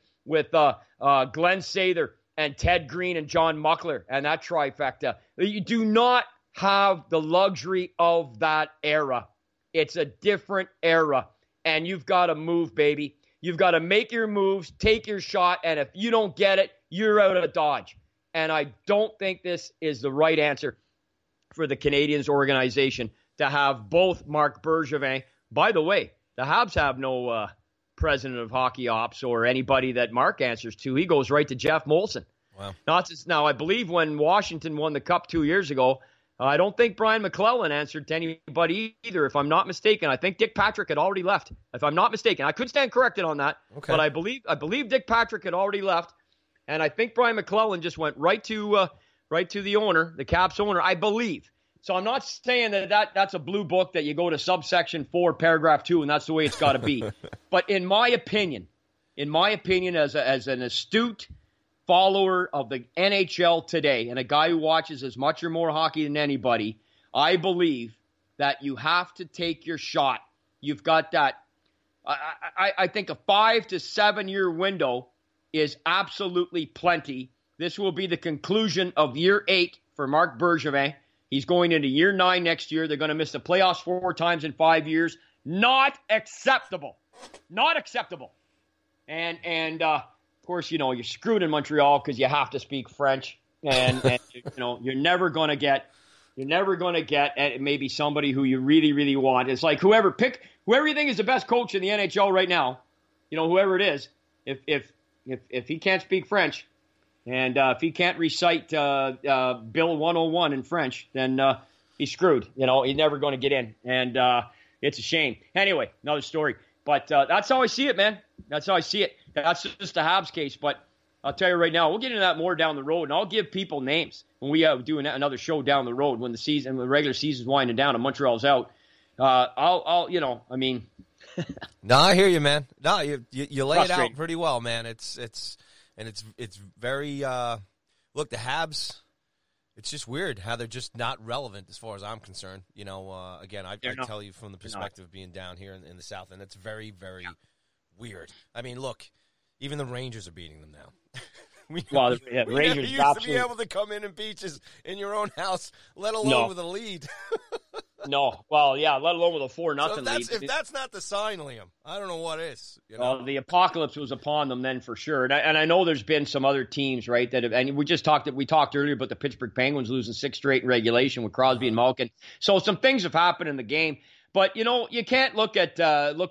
Glenn Sather and Ted Green and John Muckler and that trifecta. You do not have the luxury of that era. It's a different era, and you've got to move, baby. You've got to make your moves, take your shot, and if you don't get it, you're out of Dodge. And I don't think this is the right answer for the Canadiens organization to have both Marc Bergevin. By the way, the Habs have no president of hockey ops or anybody that Mark answers to. He goes right to Jeff Molson. Wow. Now, I believe when Washington won the Cup 2 years ago, I don't think Brian McClellan answered to anybody either, if I'm not mistaken. I think Dick Patrick had already left, if I'm not mistaken. I could stand corrected on that, okay. But I believe Dick Patrick had already left, and I think Brian McClellan just went right to the owner, the Caps owner, I believe. So I'm not saying that's a blue book that you go to subsection 4, paragraph 2, and that's the way it's got to be. But in my opinion, as an astute follower of the NHL today, and a guy who watches as much or more hockey than anybody, I believe that you have to take your shot. You've got that. I think a 5 to 7 year window is absolutely plenty. This will be the conclusion of year 8 for Marc Bergevin. He's going into year 9 next year. They're going to miss the playoffs 4 times in 5 years. Not acceptable. Not acceptable. And of course, you know, you're screwed in Montreal because you have to speak French, and you're never gonna get maybe somebody who you really, really want. It's like whoever you think is the best coach in the NHL right now, you know, whoever it is, if he can't speak French, and if he can't recite Bill 101 in French, then he's screwed. You know, he's never going to get in, and it's a shame. Anyway, another story. But that's how I see it, man. That's how I see it. That's just the Habs case. But I'll tell you right now, we'll get into that more down the road, and I'll give people names when we do another show down the road when the regular season's winding down and Montreal's out. No, I hear you, man. No, you lay it out pretty well, man. It's very look, the Habs. It's just weird how they're just not relevant as far as I'm concerned. You know, again, I tell you from the perspective of being down here in the South, and it's very, very weird. I mean, look, even the Rangers are beating them now. we Rangers never used to be able to come in and beat us in your own house, let alone with a lead. No, well, yeah, let alone with a 4-0 lead. If that's not the sign, Liam, I don't know what is. You know? Well, the apocalypse was upon them then for sure, and I know there's been some other teams, right? We talked earlier about the Pittsburgh Penguins losing 6 straight in regulation with Crosby and Malkin. So some things have happened in the game, but you know you can't look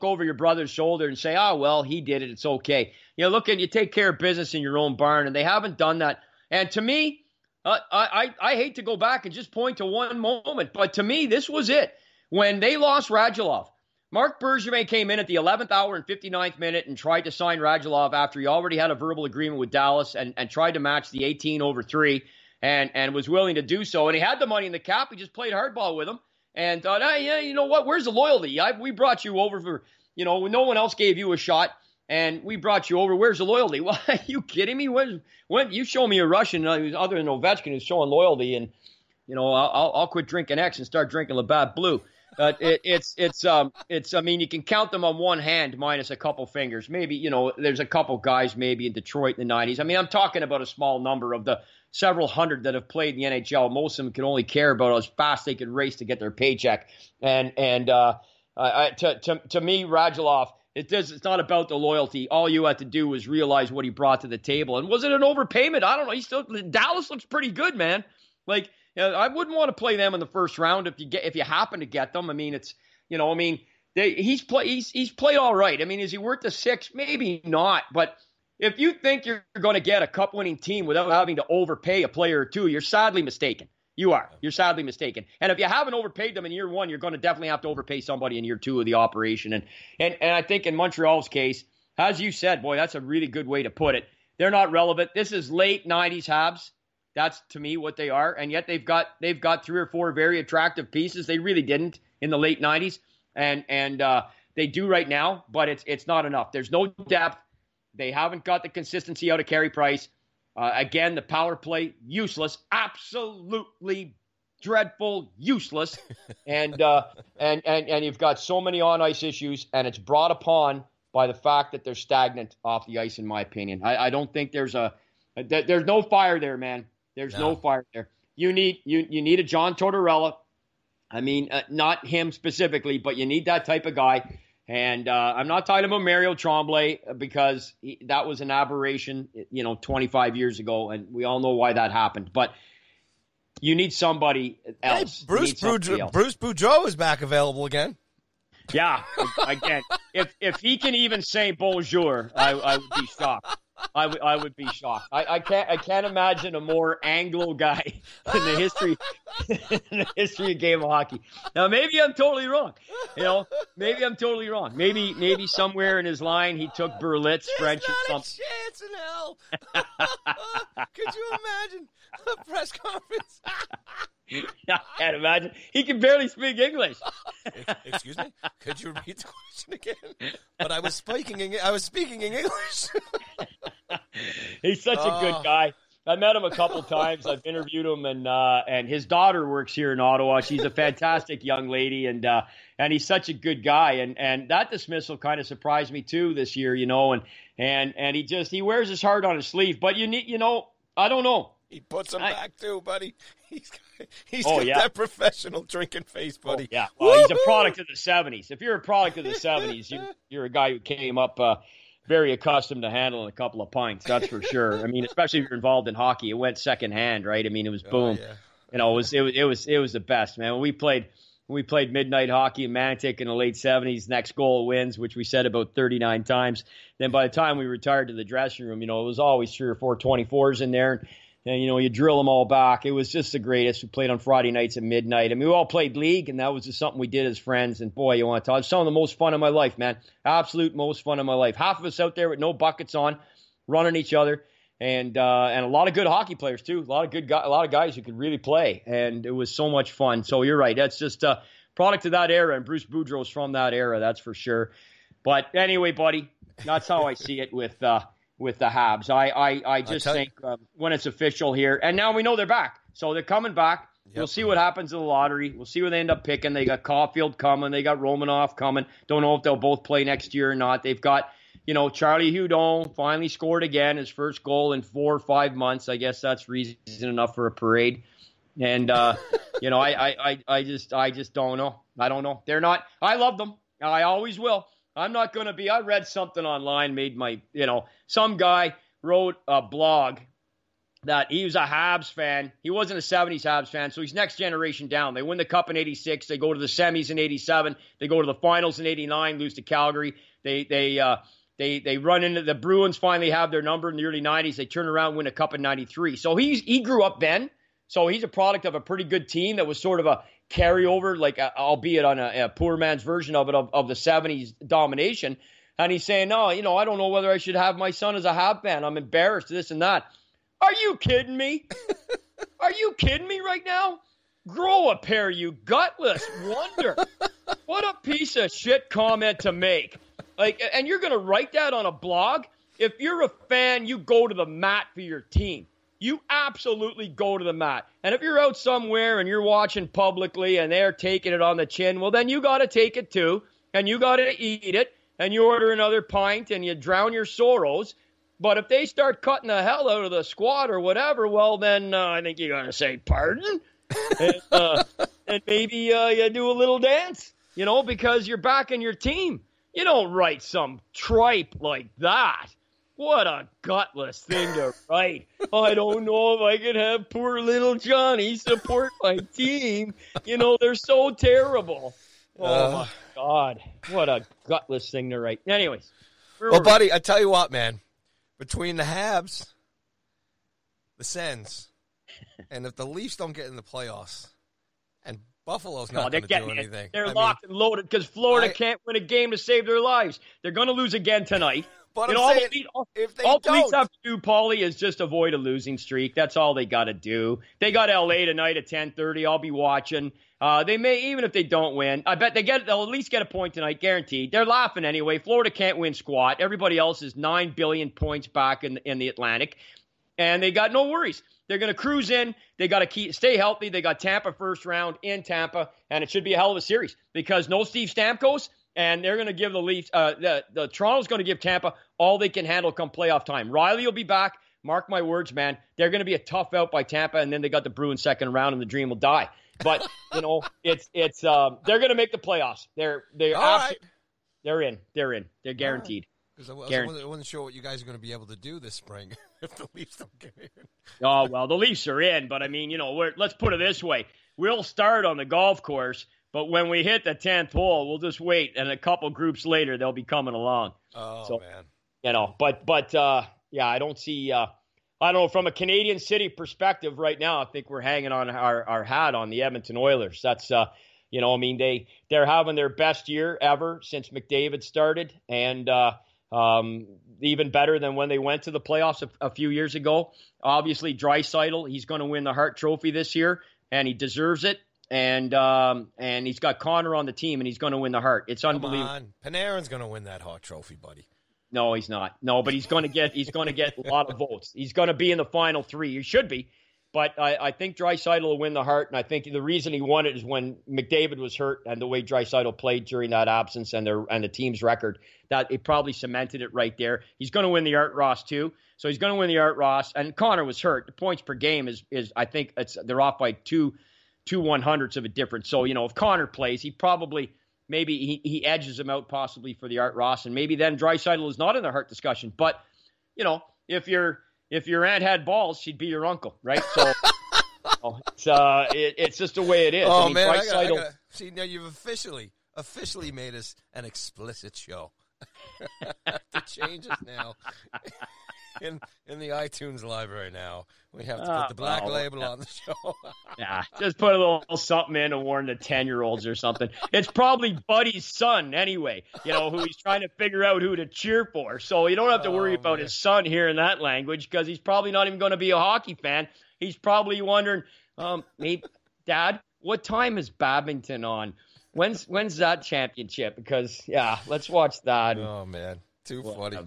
over your brother's shoulder and say, oh, well, he did it, it's okay. You know, you take care of business in your own barn, and they haven't done that. And to me, I hate to go back and just point to one moment, but to me, this was it. When they lost Radulov, Marc Bergevin came in at the 11th hour and 59th minute and tried to sign Radulov after he already had a verbal agreement with Dallas and tried to match the 18/3 and was willing to do so. And he had the money in the cap. He just played hardball with him and thought, hey, yeah, you know what? Where's the loyalty? We brought you over for, you know, no one else gave you a shot. And we brought you over. Where's the loyalty? Well, are you kidding me? When you show me a Russian other than Ovechkin who's showing loyalty, and you know I'll quit drinking X and start drinking Labatt Blue. It's I mean, you can count them on one hand minus a couple fingers. Maybe, you know, there's a couple guys maybe in Detroit in the 90s. I mean, I'm talking about a small number of the several hundred that have played in the NHL. Most of them can only care about how fast they can race to get their paycheck. And to me, Radulov, it's not about the loyalty. All you had to do was realize what he brought to the table. And was it an overpayment? I don't know. Dallas looks pretty good, man. Like, you know, I wouldn't want to play them in the first round if you happen to get them. I mean, it's, you know, I mean, he's played all right. I mean, is he worth the six? Maybe not. But if you think you're going to get a cup winning team without having to overpay a player or two, you're sadly mistaken. You are. You're sadly mistaken. And if you haven't overpaid them in year one, you're going to definitely have to overpay somebody in year two of the operation. And I think in Montreal's case, as you said, boy, that's a really good way to put it. They're not relevant. This is late 90s Habs. That's, to me, what they are. And yet they've got three or four very attractive pieces. They really didn't in the late 90s. And they do right now, but it's not enough. There's no depth. They haven't got the consistency out of Carey Price. Again, the power play, useless, absolutely dreadful, useless. And you've got so many on-ice issues, and it's brought upon by the fact that they're stagnant off the ice, in my opinion. I don't think there's no fire there, man. There's no fire there. You need a John Tortorella. I mean, not him specifically, but you need that type of guy. And I'm not talking about Mario Tremblay because that was an aberration, you know, 25 years ago, and we all know why that happened. But you need somebody else. Hey, Bruce Boudreau is back available again. Yeah, again, if he can even say bonjour, I would be shocked. I would be shocked. I can't imagine a more Anglo guy in the history of game of hockey. Now maybe I'm totally wrong. You know, maybe I'm totally wrong. Maybe somewhere in his line he took Berlitz French or something. There's not a chance in hell. Could you imagine a press conference? I can't imagine. He can barely speak English. Excuse me? Could you repeat the question again? But I was speaking in English. He's such a good guy. I met him a couple times. I've interviewed him, and his daughter works here in Ottawa. She's a fantastic young lady, and he's such a good guy. And that dismissal kind of surprised me too this year, you know. And he wears his heart on his sleeve. But I don't know. He puts him back too, buddy. He's got that professional drinking face, buddy. Oh, yeah, well, he's a product of the 70s. If you're a product of the 70s, you're a guy who came up very accustomed to handling a couple of pints, that's for sure. I mean, especially if you're involved in hockey, it went secondhand, right? I mean, it was boom. Oh, yeah. You know, it was the best, man. When we played midnight hockey in Manitic in the late 70s, next goal wins, which we said about 39 times. Then by the time we retired to the dressing room, you know, it was always 3 or 4 24s in there. And, you know, you drill them all back. It was just the greatest. We played on Friday nights at midnight. I mean, we all played league, and that was just something we did as friends. And, boy, you want to talk. Some of the most fun of my life, man. Absolute most fun of my life. Half of us out there with no buckets on, running each other. And a lot of good hockey players, too. A lot of guys who could really play. And it was so much fun. So you're right. That's just a product of that era. And Bruce Boudreau's from that era, that's for sure. But anyway, buddy, that's how I see it with the Habs. I just think when it's official here, and now we know they're back. So they're coming back. Yep. We'll see what happens in the lottery. We'll see where they end up picking. They got Caulfield coming. They got Romanoff coming. Don't know if they'll both play next year or not. They've got, you know, Charlie Hudon finally scored again, his first goal in 4 or 5 months. I guess that's reason enough for a parade. And, you know, I just don't know. I don't know. They're not, I love them. I always will. I'm not going to be, I read something online, some guy wrote a blog that he was a Habs fan. He wasn't a 70s Habs fan, so he's next generation down. They win the Cup in 86. They go to the semis in 87. They go to the finals in 89, lose to Calgary. They run into the Bruins, finally have their number in the early 90s. They turn around, win a Cup in 93. So he grew up then. So he's a product of a pretty good team that was sort of a carryover, like albeit on a poor man's version of it, of the 70s domination. And he's saying, no, you know, I don't know whether I should have my son as a Hab fan. I'm embarrassed, this and that. Are you kidding me? Are you kidding me right now? Grow a pair, you gutless wonder. What a piece of shit comment to make. Like, and you're going to write that on a blog? If you're a fan, you go to the mat for your team. you absolutely go to the mat. And if you're out somewhere and you're watching publicly and they're taking it on the chin, well, then you got to take it too, and you got to eat it, and you order another pint and you drown your sorrows. But if they start cutting the hell out of the squad or whatever, well, then I think you got to say pardon. And maybe you do a little dance, you know, because you're backing your team. You don't write some tripe like that. What a gutless thing to write. I don't know if I can have poor little Johnny support my team. You know, they're so terrible. Oh, my God. What a gutless thing to write. Anyways. Well, buddy, I tell you what, man. Between the Habs, the Sens, and if the Leafs don't get in the playoffs, and Buffalo's not going to do anything. They're locked and loaded because Florida can't win a game to save their lives. They're going to lose again tonight. But I'm saying, all the Leafs have to do, Paulie, is just avoid a losing streak. That's all they got to do. They got L.A. tonight at 10:30. I'll be watching. They may, even if they don't win, I bet they'll at least get a point tonight, guaranteed. They're laughing anyway. Florida can't win squat. Everybody else is 9 billion points back in the Atlantic. And they got no worries. They're going to cruise in. They got to stay healthy. They got Tampa first round in Tampa, and it should be a hell of a series because no Steve Stamkos, and they're going to give the Leafs the Toronto's going to give Tampa all they can handle come playoff time. Riley will be back. Mark my words, man. They're going to be a tough out by Tampa, and then they got the Bruins second round, and the dream will die. But you know, it's they're going to make the playoffs. They're absolutely, right. They're in. They're guaranteed. Because I wasn't sure what you guys are going to be able to do this spring if the Leafs don't get in. Oh, well, the Leafs are in, but I mean, you know, let's put it this way. We'll start on the golf course, but when we hit the 10th hole, we'll just wait, and a couple groups later, they'll be coming along. Oh, so, man. You know, but yeah, I don't see I don't know, from a Canadian city perspective right now, I think we're hanging on our hat on the Edmonton Oilers. That's you know, I mean, they're having their best year ever since McDavid started, and even better than when they went to the playoffs a few years ago. Obviously, Draisaitl, he's going to win the Hart Trophy this year, and he deserves it. And he's got Connor on the team, and he's going to win the Hart. It's unbelievable. Come on. Panarin's going to win that Hart Trophy, buddy. No, he's not. No, but he's going to get a lot of votes. He's going to be in the final three. He should be. But I think Draisaitl will win the Hart, and I think the reason he won it is when McDavid was hurt and the way Draisaitl played during that absence and the team's record, that it probably cemented it right there. He's going to win the Art Ross too, so he's going to win the Art Ross. And Connor was hurt. The points per game is I think they're off by two 1/100ths of a difference. So you know, if Connor plays, he probably maybe he edges him out possibly for the Art Ross, and maybe then Draisaitl is not in the Hart discussion. But you know, if your aunt had balls, she'd be your uncle, right? So it's just the way it is. Oh, I mean, man. See, now you've officially made us an explicit show. I have to change it now. In the iTunes library now, we have to put the black label on the show. Yeah, just put a little something in to warn the 10-year-olds or something. It's probably Buddy's son anyway, you know, who he's trying to figure out who to cheer for. So you don't have to worry about his son hearing that language because he's probably not even going to be a hockey fan. He's probably wondering, maybe, Dad, what time is badminton on? When's that championship? Because, yeah, let's watch that. Oh, man, too funny.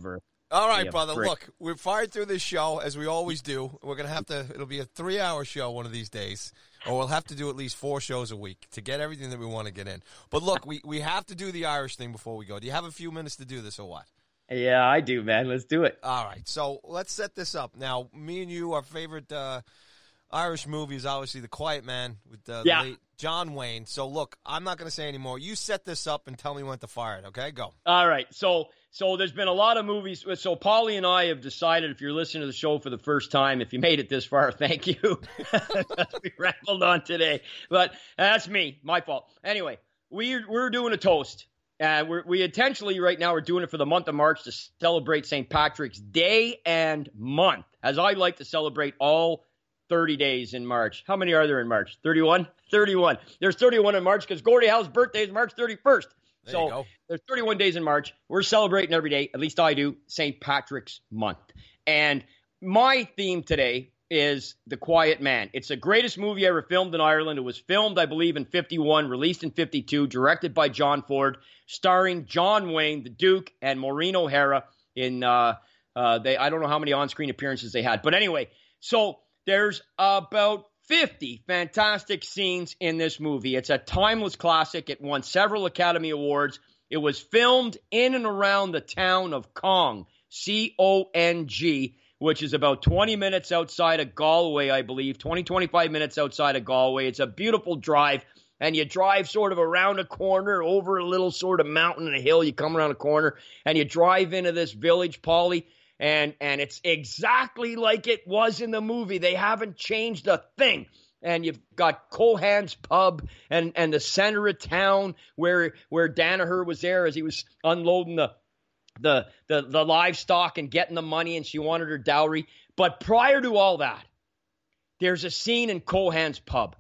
All right, brother, look, we're fired through this show, as we always do. We're going to have to – it'll be a 3-hour show one of these days, or we'll have to do at least 4 shows a week to get everything that we want to get in. But, look, we have to do the Irish thing before we go. Do you have a few minutes to do this or what? Yeah, I do, man. Let's do it. All right, so let's set this up. Now, me and you, our favorite Irish movie is obviously The Quiet Man with the late John Wayne. So, look, I'm not going to say any more. You set this up and tell me when to fire it, okay? Go. All right, so there's been a lot of movies. So Paulie and I have decided, if you're listening to the show for the first time, if you made it this far, thank you. We rambled on today. But that's me, my fault. Anyway, we're doing a toast. And we intentionally right now are doing it for the month of March to celebrate St. Patrick's Day and month, as I like to celebrate all 30 days in March. How many are there in March? 31? 31. There's 31 in March because Gordie Howe's birthday is March 31st. So there's 31 days in March. We're celebrating every day, at least I do, St. Patrick's Month. And my theme today is The Quiet Man. It's the greatest movie ever filmed in Ireland. It was filmed, I believe, in 51, released in 52, directed by John Ford, starring John Wayne, the Duke, and Maureen O'Hara in I don't know how many on-screen appearances they had. But anyway, so There's about 50 fantastic scenes in this movie. It's a timeless classic. It won several Academy Awards. It was filmed in and around the town of Cong, C-O-N-G, which is about 20 minutes outside of Galway, I believe, 20, 25 minutes outside of Galway. It's a beautiful drive, and you drive sort of around a corner, over a little sort of mountain and a hill. You come around a corner, and you drive into this village, Paulie, and it's exactly like it was in the movie. They haven't changed a thing. And you've got Cohan's Pub and the center of town where Danaher was there as he was unloading the livestock and getting the money, and she wanted her dowry. But prior to all that, there's a scene in Cohan's Pub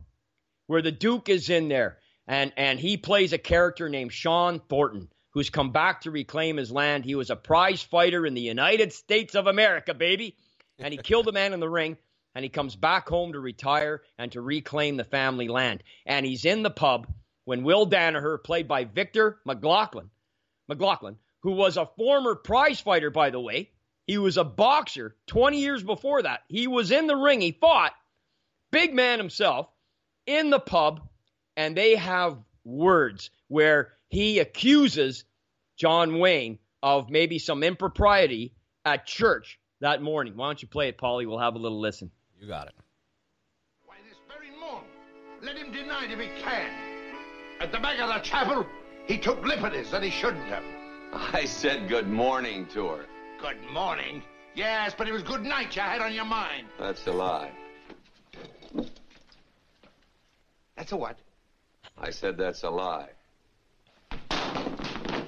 where the Duke is in there, and he plays a character named Sean Thornton, who's come back to reclaim his land. He was a prize fighter in the United States of America, baby, and he killed a man in the ring, and he comes back home to retire and to reclaim the family land. And he's in the pub when Will Danaher, played by Victor McLaughlin, who was a former prize fighter, by the way. He was a boxer 20 years before that. He was in the ring. He fought, big man himself, in the pub, and they have words where he accuses John Wayne of maybe some impropriety at church that morning. Why don't you play it, Paulie? We'll have a little listen. You got it. Why, this very morning, let him deny it if he can. At the back of the chapel, he took liberties that he shouldn't have. I said good morning to her. Good morning? Yes, but it was good night you had on your mind. That's a lie. That's a what? I said that's a lie.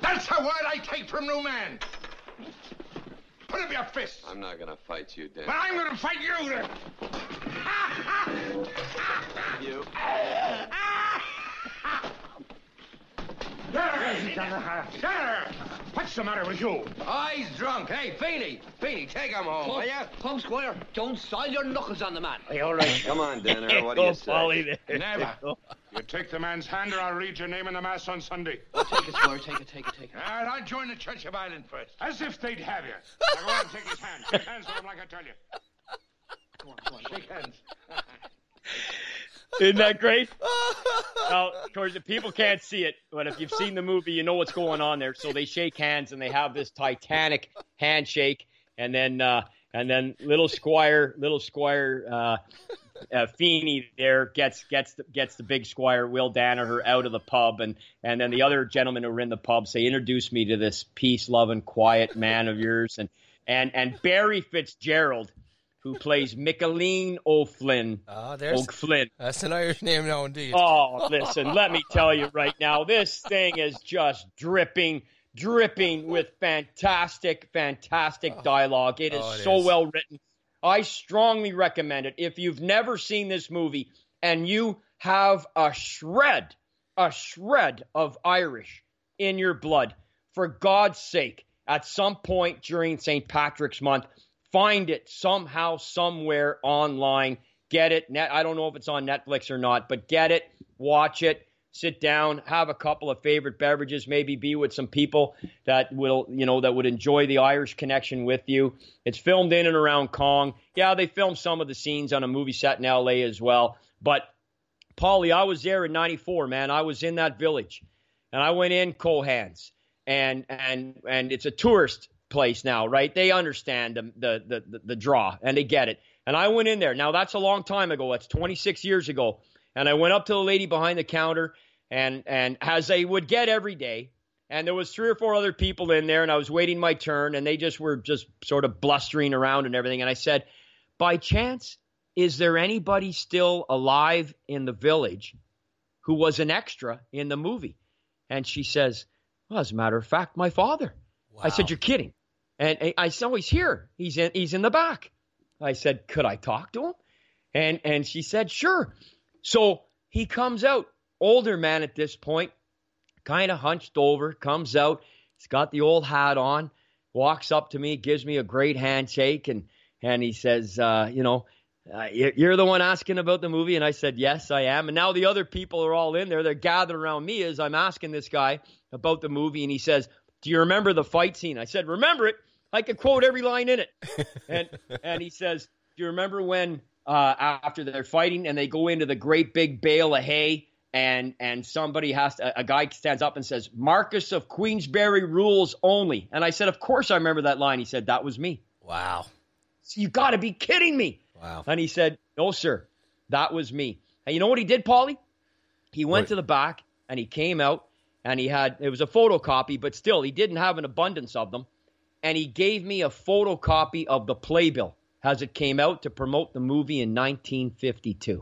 That's a word I take from no man. Put up your fist. I'm not going to fight you, Dan. But I'm going to fight you, then. You. There! What's the matter with you? Oh, he's drunk. Hey, Feeney, take him home, will ya? Come, Squire, don't sell your knuckles on the man. Hey, all right. Come on, Danaher, what do you say? Never. You take the man's hand or I'll read your name in the mass on Sunday. Oh, take it, Squire, take it. All right, I'll join the Church of Ireland first. As if they'd have you. Now go on, take his hand. Shake hands with him like I tell you. Go on. Shake hands. Isn't that great? Well, of course, the people can't see it, but if you've seen the movie, you know what's going on there. So they shake hands, and they have this titanic handshake, and then little Squire Feeney there gets the big Squire Will Danaher out of the pub, and then the other gentlemen who were in the pub say, "Introduce me to this peace-loving, quiet man of yours," and Barry Fitzgerald, who plays Micheline O'Flynn. O'Flynn. That's an Irish name now, indeed. Oh, listen, let me tell you right now, this thing is just dripping with fantastic dialogue. It is so well written. I strongly recommend it. If you've never seen this movie and you have a shred of Irish in your blood, for God's sake, at some point during St. Patrick's Month, find it somehow, somewhere online. Get it. I don't know if it's on Netflix or not, but get it. Watch it. Sit down. Have a couple of favorite beverages. Maybe be with some people that would enjoy the Irish connection with you. It's filmed in and around Cong. Yeah, they filmed some of the scenes on a movie set in L.A. as well. But, Paulie, I was there in 94, man. I was in that village. And I went in Cohan's. And it's a tourist place now, right? They understand the draw, and they get it. And I went in there. Now, that's a long time ago. That's 26 years ago. And I went up to the lady behind the counter, and as they would get every day, and there was 3 or 4 other people in there, and I was waiting my turn, and they just were just sort of blustering around and everything. And I said, by chance, is there anybody still alive in the village who was an extra in the movie? And she says, well, as a matter of fact, my father. Wow. I said, you're kidding. And I said, oh, he's here. He's in the back. I said, could I talk to him? And she said, sure. So he comes out, older man at this point, kind of hunched over, comes out. He's got the old hat on, walks up to me, gives me a great handshake. And he says, you're the one asking about the movie. And I said, yes, I am. And now the other people are all in there. They're gathered around me as I'm asking this guy about the movie. And he says, do you remember the fight scene? I said, remember it. I could quote every line in it. And he says, do you remember when after they're fighting, and they go into the great big bale of hay, and somebody has to, a guy stands up and says, "Marcus of Queensberry rules only." And I said, "Of course I remember that line." He said, "That was me." Wow. So you got to be kidding me. Wow. And he said, "No, sir, that was me." And you know what he did, Paulie? He went to the back and he came out and he had, it was a photocopy, but still he didn't have an abundance of them. And he gave me a photocopy of the playbill as it came out to promote the movie in 1952.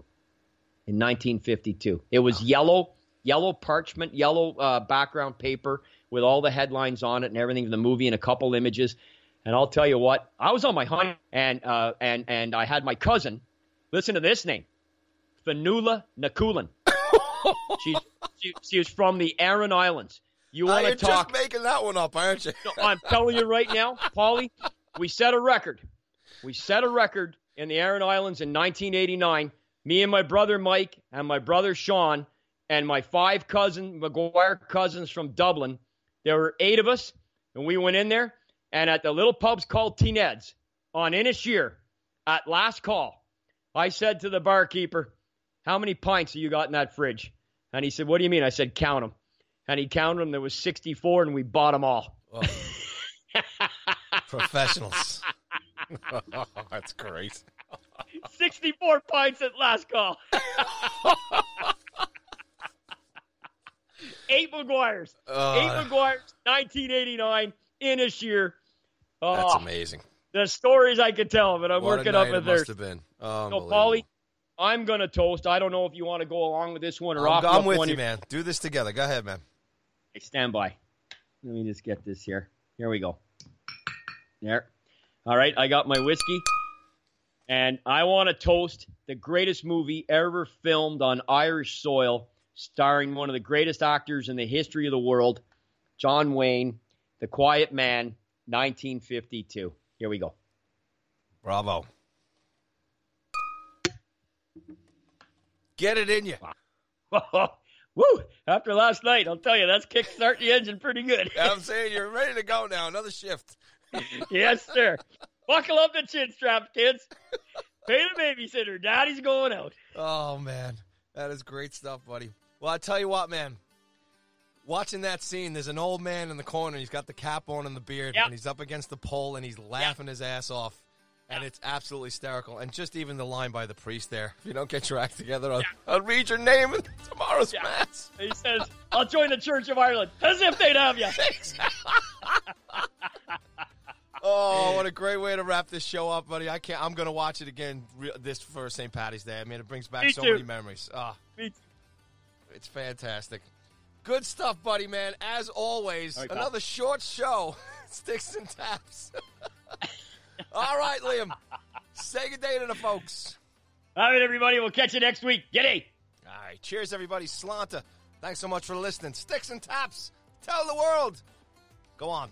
It was yellow parchment, yellow background paper with all the headlines on it and everything from the movie and a couple images. And I'll tell you what, I was on my hunt and I had my cousin, listen to this name, Fanula Nakulin. She was from the Aran Islands. You want to talk? You're just making that one up, aren't you? No, I'm telling you right now, Paulie, we set a record. We set a record in the Aran Islands in 1989. Me and my brother Mike and my brother Sean and my five McGuire cousins from Dublin. There were 8 of us, and we went in there. And at the little pubs called T-Ned's on Inisheer, at last call, I said to the barkeeper, "How many pints have you got in that fridge?" And he said, "What do you mean?" I said, "Count them." And he counted them. There was 64, and we bought them all. Oh. Professionals. That's great. 64 pints at last call. 8 McGuires. 8 McGuires, 1989, Inisheer. Oh, that's amazing. The stories I could tell, but I'm working up at there. Must have been. So, Paulie, I'm going to toast. I don't know if you want to go along with this one or off. I'm with you, man. Do this together. Go ahead, man. Hey, stand by. Let me just get this here. Here we go. There. All right, I got my whiskey. And I want to toast the greatest movie ever filmed on Irish soil, starring one of the greatest actors in the history of the world, John Wayne, The Quiet Man, 1952. Here we go. Bravo. Get it in you. Wow. Woo! After last night, I'll tell you, that's kickstart the engine pretty good. I'm saying you're ready to go now. Another shift. Yes, sir. Buckle up the chin straps, kids. Pay the babysitter. Daddy's going out. Oh, man. That is great stuff, buddy. Well, I tell you what, man. Watching that scene, there's an old man in the corner. He's got the cap on and the beard, and he's up against the pole, and he's laughing his ass off. And it's absolutely hysterical. And just even the line by the priest there, if you don't get your act together, I'll read your name in tomorrow's mass. He says, "I'll join the Church of Ireland." As if they'd have you. Oh, what a great way to wrap this show up, buddy. I'm going to watch it again this for St. Paddy's Day. I mean, it brings back many memories. Me too. It's fantastic. Good stuff, buddy, man. As always, another short show. Sticks and taps. All right, Liam. Say good day to the folks. All right, everybody. We'll catch you next week. G'day. All right. Cheers, everybody. Slanta. Thanks so much for listening. Sticks and taps. Tell the world. Go on.